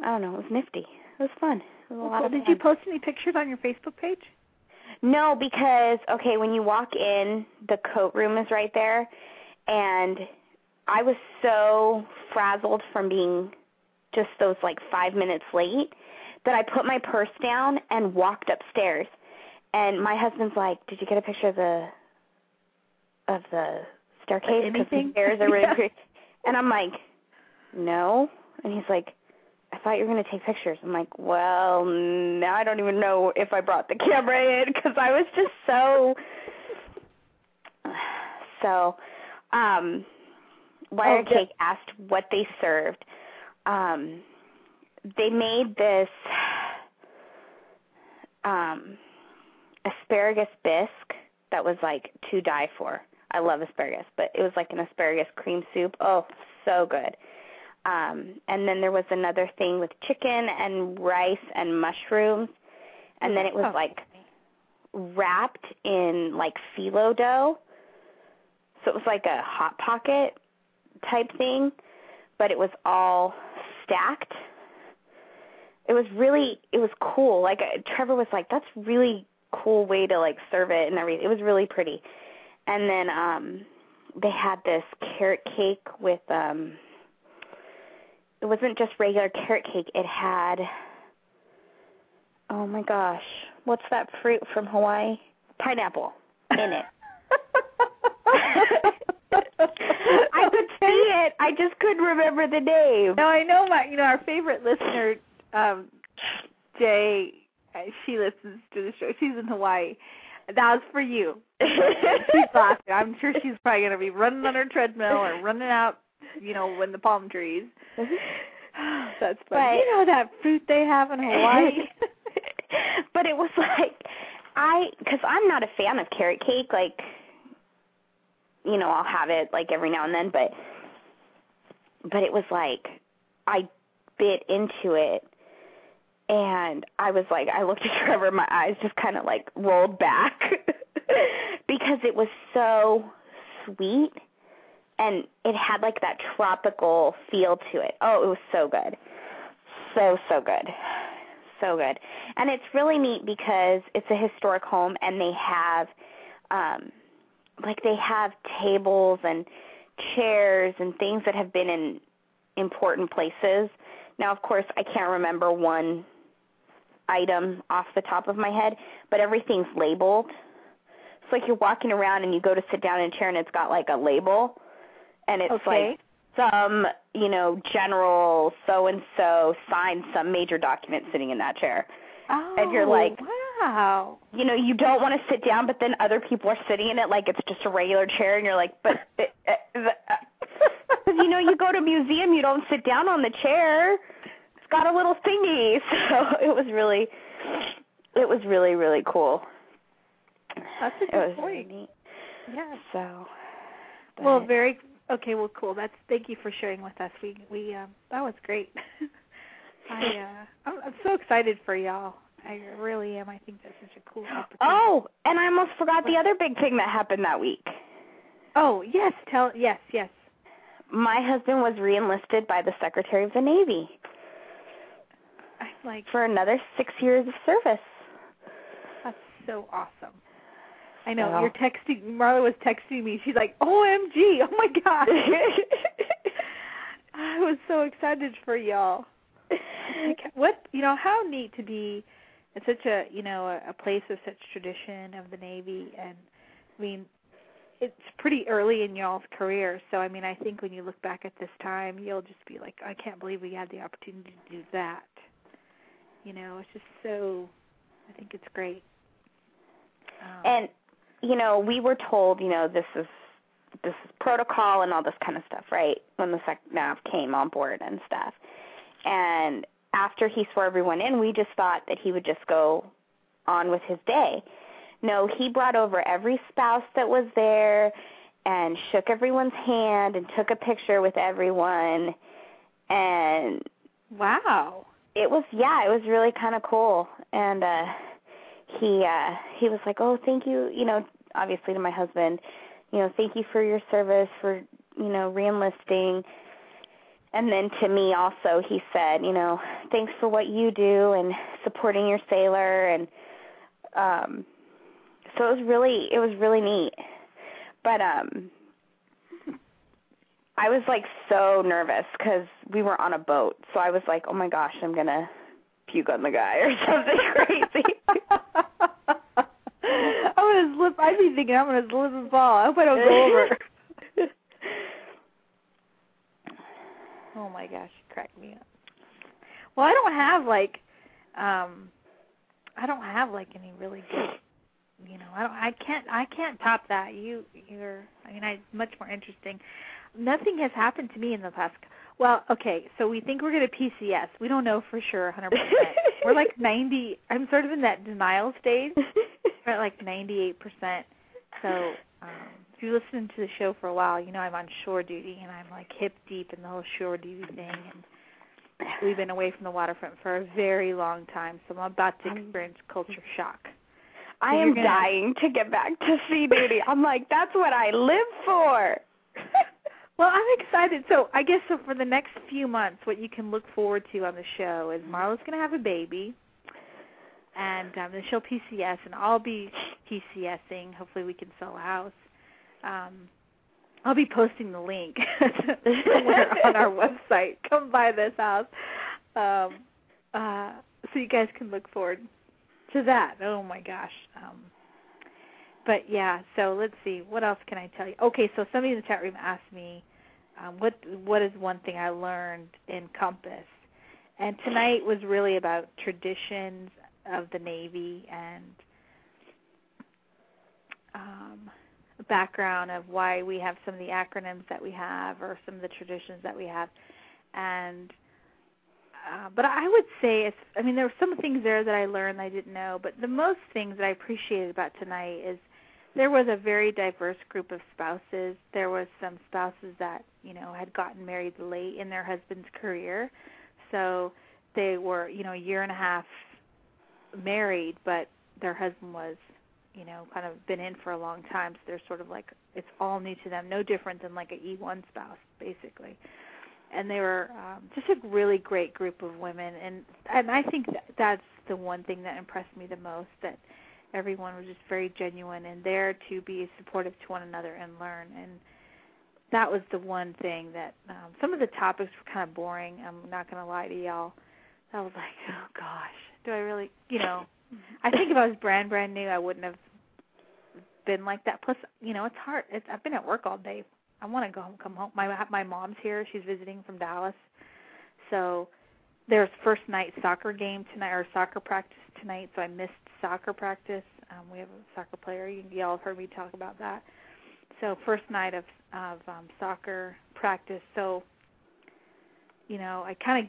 I don't know, it was nifty. It was fun. It was a well, lot cool. of fun. Did you post any pictures on your Facebook page? No, because, okay, when you walk in, the coat room is right there. And I was so frazzled from being just those, like, five minutes late that I put my purse down and walked upstairs. And my husband's like, did you get a picture of the, of the staircase? Because the stairs are really yeah. pretty. And I'm like... no. And he's like, I thought you were going to take pictures. I'm like, well, now I don't even know if I brought the camera in because I was just so, so, um, Wirecake oh, yeah. asked what they served. Um, they made this, um, asparagus bisque that was like to die for. I love asparagus, but it was like an asparagus cream soup. Oh, so good. Um, and then there was another thing with chicken and rice and mushrooms. And then it was, oh. like, wrapped in, like, phyllo dough. So it was like a Hot Pocket type thing, but it was all stacked. It was really, it was cool. Like, uh, Trevor was like, that's really cool way to, like, serve it and everything. It was really pretty. And then um, they had this carrot cake with... Um, it wasn't just regular carrot cake. It had, oh, my gosh, what's that fruit from Hawaii? Pineapple in it. I could see it. I just couldn't remember the name. Now, I know my, you know, our favorite listener, um, Jay, she listens to the show. She's in Hawaii. That was for you. She's laughing. I'm sure she's probably going to be running on her treadmill or running out. You know, when the palm trees. That's funny. But, you know that fruit they have in Hawaii? But it was like, I, because I'm not a fan of carrot cake. Like, you know, I'll have it, like, every now and then. But, but it was like, I bit into it. And I was like, I looked at Trevor, my eyes just kind of, like, rolled back. Because it was so sweet. And it had, like, that tropical feel to it. Oh, it was so good. So, so good. So good. And it's really neat because it's a historic home, and they have, um, like, they have tables and chairs and things that have been in important places. Now, of course, I can't remember one item off the top of my head, but everything's labeled. It's like you're walking around, and you go to sit down in a chair, and it's got, like, a label. And it's okay. like some, you know, general so-and-so signed some major document sitting in that chair. Oh, and you're like, wow. You know, you don't want to sit down, but then other people are sitting in it like it's just a regular chair. And you're like, but, it, it, uh, you know, you go to a museum, you don't sit down on the chair. It's got a little thingy. So it was really, it was really, really cool. That's a good it was point. Really neat. Yeah. So. But, well, very Okay, well, cool. That's thank you for sharing with us. We we um, that was great. I uh, I'm, I'm so excited for y'all. I really am. I think that's such a cool opportunity. Oh, and I almost forgot the other big thing that happened that week. Oh yes, tell yes yes. My husband was re-enlisted by the Secretary of the Navy. I'm like for another six years of service. That's so awesome. I know, wow. You're texting, Marla was texting me. She's like, O M G, oh my gosh. I was so excited for y'all. What you know, how neat to be at such a you know a place of such tradition of the Navy, and I mean, it's pretty early in y'all's career. So I mean, I think when you look back at this time, you'll just be like, I can't believe we had the opportunity to do that. You know, it's just so. I think it's great. Um, and you know, we were told, you know, this is this is protocol and all this kind of stuff, right? When the SECNAV came on board and stuff, and after he swore everyone in, we just thought that he would just go on with his day. No, he brought over every spouse that was there and shook everyone's hand and took a picture with everyone. And wow. It was, yeah, it was really kind of cool. And uh, he uh, he was like, oh, thank you, you know, obviously to my husband, you know, thank you for your service, for, you know, reenlisting. And then to me also he said, you know, thanks for what you do and supporting your sailor. And um, so it was really, it was really neat. But um, I was, like, so nervous because we were on a boat. So I was like, oh, my gosh, I'm going to puke on the guy or something crazy. I'm gonna slip. I'd be thinking I'm going to slip and fall. I hope I don't go over. Oh, my gosh, you cracked me up. Well, I don't have, like, um, I don't have, like, any really good, you know, I don't, I can't, I can't top that. You, you're, I mean, I much more interesting. Nothing has happened to me in the past. Well, okay, so we think we're going to P C S. We don't know for sure one hundred percent. We're like ninety. I'm sort of in that denial stage. We're at like ninety-eight percent. So um, if you listen to the show for a while, you know I'm on shore duty, and I'm like hip deep in the whole shore duty thing. And we've been away from the waterfront for a very long time, so I'm about to experience culture shock. So I am gonna... dying to get back to sea duty. I'm like, that's what I live for. Well, I'm excited. So I guess so for the next few months, what you can look forward to on the show is Marla's going to have a baby, and um, then she'll P C S, and I'll be PCSing. Hopefully we can sell a house. Um, I'll be posting the link on our website. Come buy this house. Um, uh, so you guys can look forward to that. Oh, my gosh. Um, but, yeah, so let's see. What else can I tell you? Okay, so somebody in the chat room asked me, Um, what what is one thing I learned in Compass? And tonight was really about traditions of the Navy and um, a background of why we have some of the acronyms that we have or some of the traditions that we have. And uh, but I would say, it's, I mean, there were some things there that I learned I didn't know, but the most things that I appreciated about tonight is there was a very diverse group of spouses. There was some spouses that, you know, had gotten married late in their husband's career. So they were, you know, a year and a half married, but their husband was, you know, kind of been in for a long time. So they're sort of like, it's all new to them, no different than like an E one spouse, basically. And they were um, just a really great group of women. And, and I think that that's the one thing that impressed me the most, that everyone was just very genuine and there to be supportive to one another and learn. And that was the one thing that um, some of the topics were kind of boring. I'm not going to lie to y'all. I was like, oh, gosh, do I really, you know, I think if I was brand, brand new, I wouldn't have been like that. Plus, you know, it's hard. It's, I've been at work all day. I want to go home, come home. My, my mom's here. She's visiting from Dallas. So there's first night soccer game tonight or soccer practice tonight, so I missed soccer practice. Um, we have a soccer player. You, y'all heard me talk about that. So first night of, of um, soccer practice. So, you know, I kind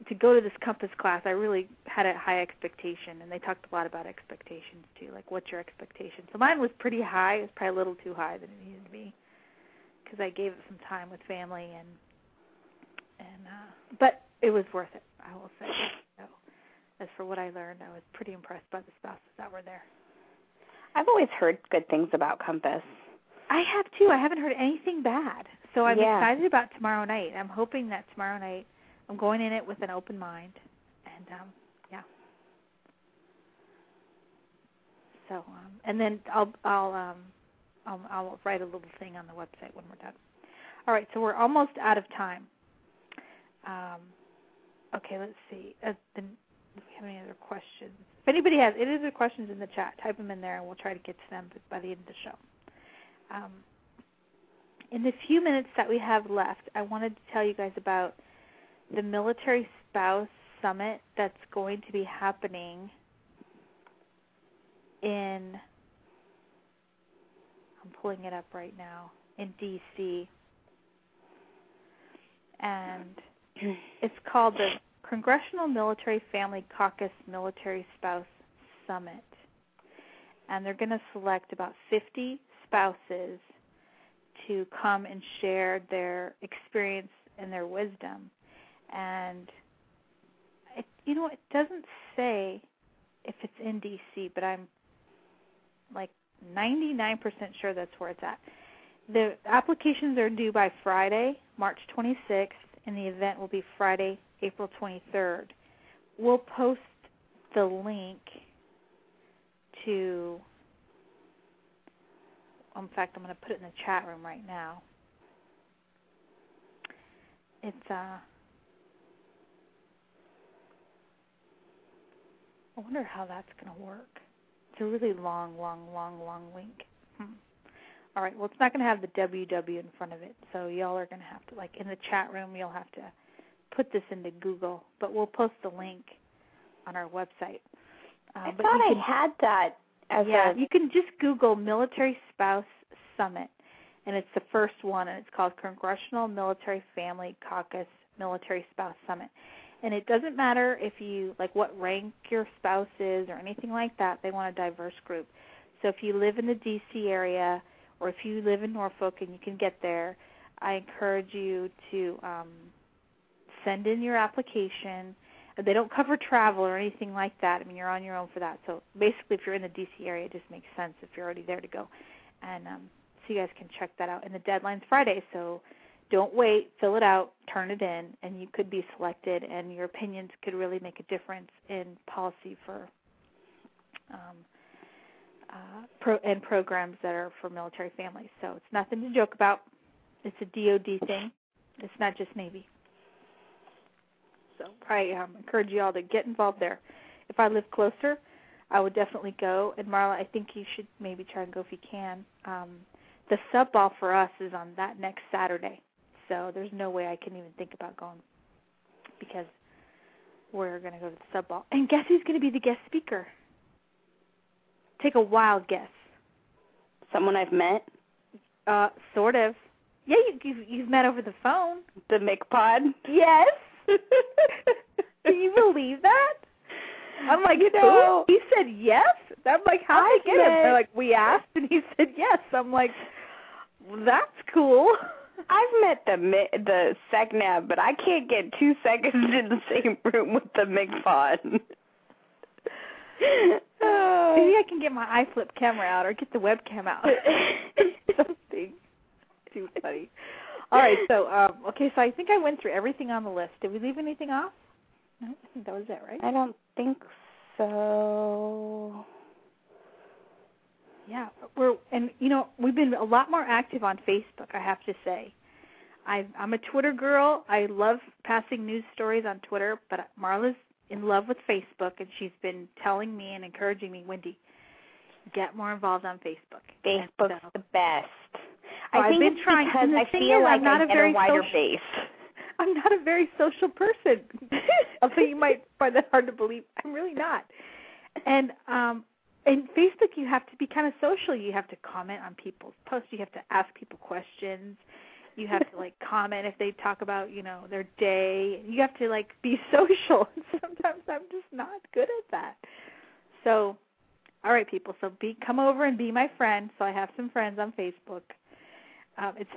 of, to go to this Compass class, I really had a high expectation, and they talked a lot about expectations too, like what's your expectation. So mine was pretty high. It was probably a little too high than it needed to be because I gave it some time with family, and and uh, but it was worth it, I will say. So as for what I learned, I was pretty impressed by the spouses that were there. I've always heard good things about Compass. I have, too. I haven't heard anything bad. So I'm yeah. excited about tomorrow night. I'm hoping that tomorrow night I'm going in it with an open mind. And, um, yeah. So, um, and then I'll, I'll, um, I'll, I'll write a little thing on the website when we're done. All right, so we're almost out of time. Um, Okay, let's see. Uh, the, do we have any other questions? If anybody has any other questions in the chat, type them in there, and we'll try to get to them by the end of the show. Um, in the few minutes that we have left, I wanted to tell you guys about the Military Spouse Summit that's going to be happening in, I'm pulling it up right now, in D C And it's called the Congressional Military Family Caucus Military Spouse Summit. And they're going to select about fifty spouses to come and share their experience and their wisdom. And, it, you know, it doesn't say if it's in D C, but I'm like ninety-nine percent sure that's where it's at. The applications are due by Friday, March twenty-sixth, and the event will be Friday, April twenty-third. We'll post the link to, in fact, I'm going to put it in the chat room right now. It's, uh, I wonder how that's going to work. It's a really long, long, long, long link. Hmm. All right, well, it's not going to have the W W in front of it, so y'all are going to have to, like, in the chat room, you'll have to put this into Google, but we'll post the link on our website. Uh, I but thought you can, I had that. As yeah, a... you can just Google Military Spouse Summit, and it's the first one, and it's called Congressional Military Family Caucus Military Spouse Summit. And it doesn't matter if you, like, what rank your spouse is or anything like that. They want a diverse group. So if you live in the D C area or if you live in Norfolk and you can get there, I encourage you to um, send in your application. They don't cover travel or anything like that. I mean, you're on your own for that. So basically, if you're in the D C area, it just makes sense if you're already there to go. And um, so you guys can check that out. And the deadline's Friday, so don't wait, fill it out, turn it in, and you could be selected, and your opinions could really make a difference in policy for um, uh, pro- and programs that are for military families. So it's nothing to joke about. It's a D O D thing. It's not just Navy. So I um, encourage you all to get involved there. If I live closer, I would definitely go. And, Marla, I think you should maybe try and go if you can. Um, the sub ball for us is on that next Saturday. So there's no way I can even think about going because we're going to go to the sub ball. And guess who's going to be the guest speaker? Take a wild guess. Someone I've met? Uh, sort of. Yeah, you, you've, you've met over the phone. The MickPod? Yes. Can you believe that? I'm like, you know, he said yes. I'm like, how did I get him? They're like, we asked, and he said yes. I'm like, well, that's cool. I've met the the SECNAV, but I can't get two seconds in the same room with the MickPod. Oh. Maybe I can get my iFlip camera out or get the webcam out. Something too funny. All right, so, um, okay, so I think I went through everything on the list. Did we leave anything off? No, I think that was it, right? I don't think so. Yeah, we're and, you know, we've been a lot more active on Facebook, I have to say. I've, I'm a Twitter girl. I love passing news stories on Twitter, but Marla's in love with Facebook, and she's been telling me and encouraging me, Wendy, get more involved on Facebook. Facebook's so, the best. I well, think I've been it's trying, because I feel is, like I'm not I a very wider social, base. I'm not a very social person. Although you might find that hard to believe. I'm really not. And um, in Facebook, you have to be kind of social. You have to comment on people's posts. You have to ask people questions. You have to, like, comment if they talk about, you know, their day. You have to, like, be social. Sometimes I'm just not good at that. So, all right, people. So be come over and be my friend. So I have some friends on Facebook. Um, it's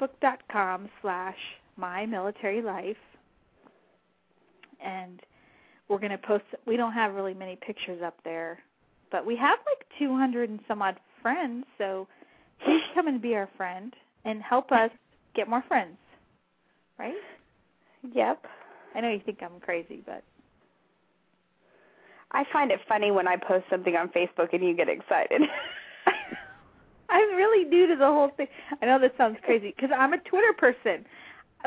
facebook.com slash my military life. And we're going to post, we don't have really many pictures up there, but we have like two hundred and some odd friends. So please come and be our friend and help us get more friends. Right? Yep. I know you think I'm crazy, but. I find it funny when I post something on Facebook and you get excited. I'm really new to the whole thing. I know that sounds crazy because I'm a Twitter person.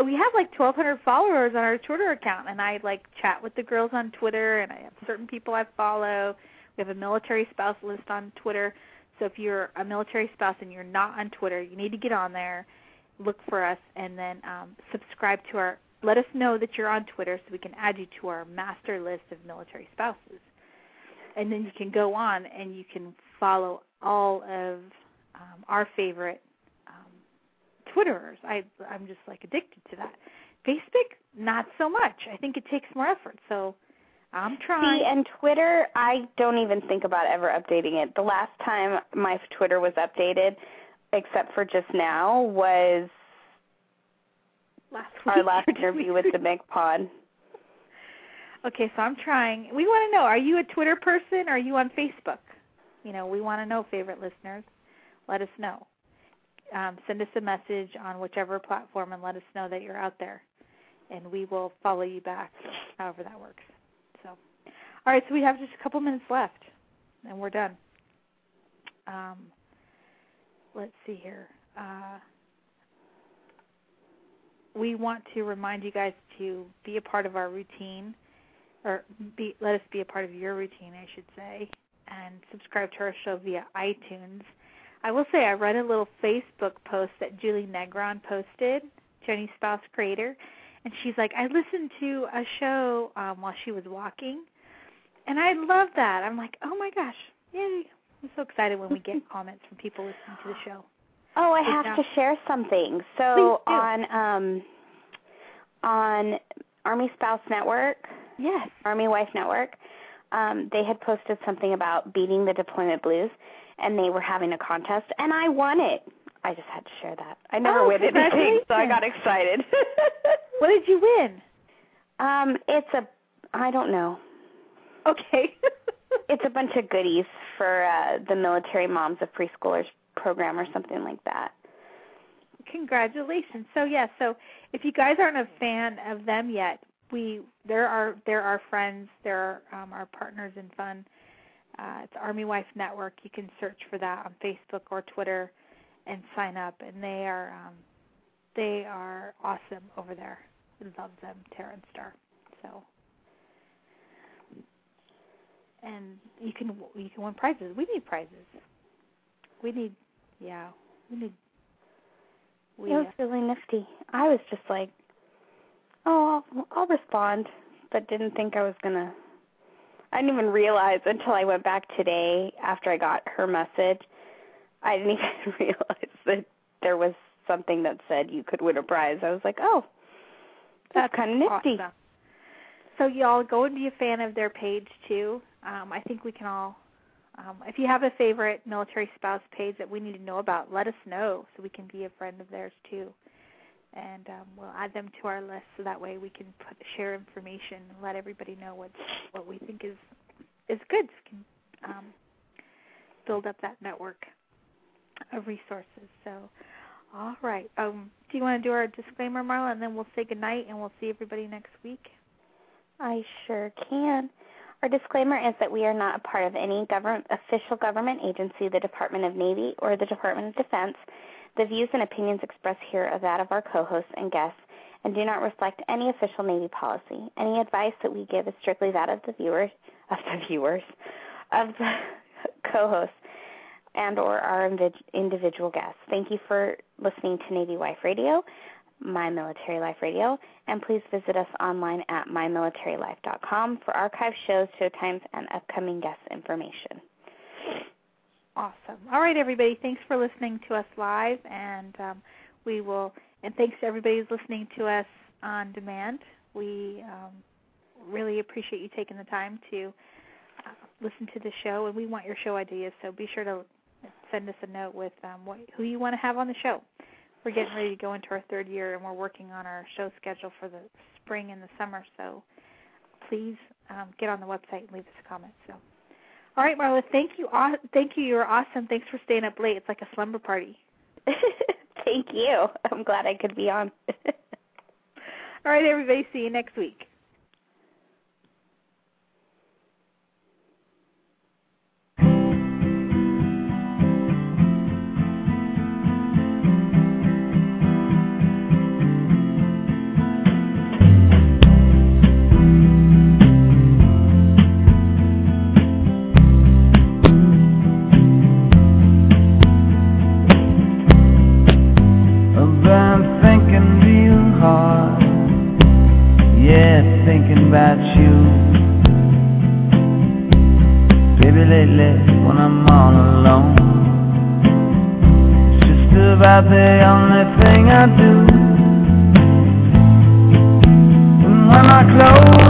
we have like twelve hundred followers on our Twitter account, and I like chat with the girls on Twitter, and I have certain people I follow. We have a military spouse list on Twitter. So if you're a military spouse and you're not on Twitter, you need to get on there, look for us, and then um, subscribe to our – let us know that you're on Twitter so we can add you to our master list of military spouses. And then you can go on and you can follow all of um, our favorite um, Twitterers. I, I'm just, like, addicted to that. Facebook, not so much. I think it takes more effort, so – I'm trying. See, and Twitter, I don't even think about ever updating it. The last time my Twitter was updated, except for just now, was last our last interview with the MickPod. Okay, so I'm trying. We want to know, are you a Twitter person or are you on Facebook? You know, we want to know, favorite listeners. Let us know. Um, send us a message on whichever platform and let us know that you're out there, and we will follow you back, however that works. All right, so we have just a couple minutes left, and we're done. Um, let's see here. Uh, we want to remind you guys to be a part of our routine, or be, let us be a part of your routine, I should say, and subscribe to our show via iTunes. I will say I read a little Facebook post that Julie Negron posted, Jenny Spouse Creator, and she's like, I listened to a show um, while she was walking. And I love that. I'm like, oh, my gosh, yay. I'm so excited when we get comments from people listening to the show. Oh, I have now. to share something. So on um, on Army Spouse Network, yes, Army Wife Network, um, they had posted something about beating the deployment blues, and they were having a contest, and I won it. I just had to share that. I never oh, win anything, so I got excited. What did you win? Um, it's a, I don't know. Okay. It's a bunch of goodies for uh, the Military Moms of Preschoolers program or something like that. Congratulations. So, yeah, so if you guys aren't a fan of them yet, we there are there are friends, there are um, our partners in fun. Uh, it's Army Wife Network. You can search for that on Facebook or Twitter and sign up, and they are um, they are awesome over there. We love them, Tara and Star. So. And you can you can win prizes. We need prizes. We need, yeah, we need. We, it was uh, really nifty. I was just like, oh, I'll, I'll respond, but didn't think I was going to. I didn't even realize until I went back today after I got her message. I didn't even realize that there was something that said you could win a prize. I was like, oh, that's, that's kind of nifty. Awesome. So y'all go and be a fan of their page, too. Um, I think we can all, um, if you have a favorite military spouse page that we need to know about, let us know so we can be a friend of theirs, too. And um, we'll add them to our list so that way we can put, share information and let everybody know what what we think is, is good. So we can um, build up that network of resources. So, all right. Um, do you want to do our disclaimer, Marla, and then we'll say goodnight and we'll see everybody next week? I sure can. Our disclaimer is that we are not a part of any government, official government agency, the Department of Navy, or the Department of Defense. The views and opinions expressed here are that of our co-hosts and guests and do not reflect any official Navy policy. Any advice that we give is strictly that of the viewers, of the viewers, of the co-hosts and or our individual guests. Thank you for listening to Navy Wife Radio, My Military Life Radio, and please visit us online at my military life dot com for archived shows, showtimes, and upcoming guest information. Awesome. All right, everybody, thanks for listening to us live, and um, we will, and thanks to everybody who's listening to us on demand. We um, really appreciate you taking the time to uh, listen to the show, and we want your show ideas, so be sure to send us a note with um, what, who you want to have on the show. We're getting ready to go into our third year, and we're working on our show schedule for the spring and the summer. So please um, get on the website and leave us a comment. So, all right, Marla, thank you. Aw- thank you. You're awesome. Thanks for staying up late. It's like a slumber party. Thank you. I'm glad I could be on. All right, everybody. See you next week. thinking about you. Baby, lately when I'm all alone, it's just about the only thing I do. And when I close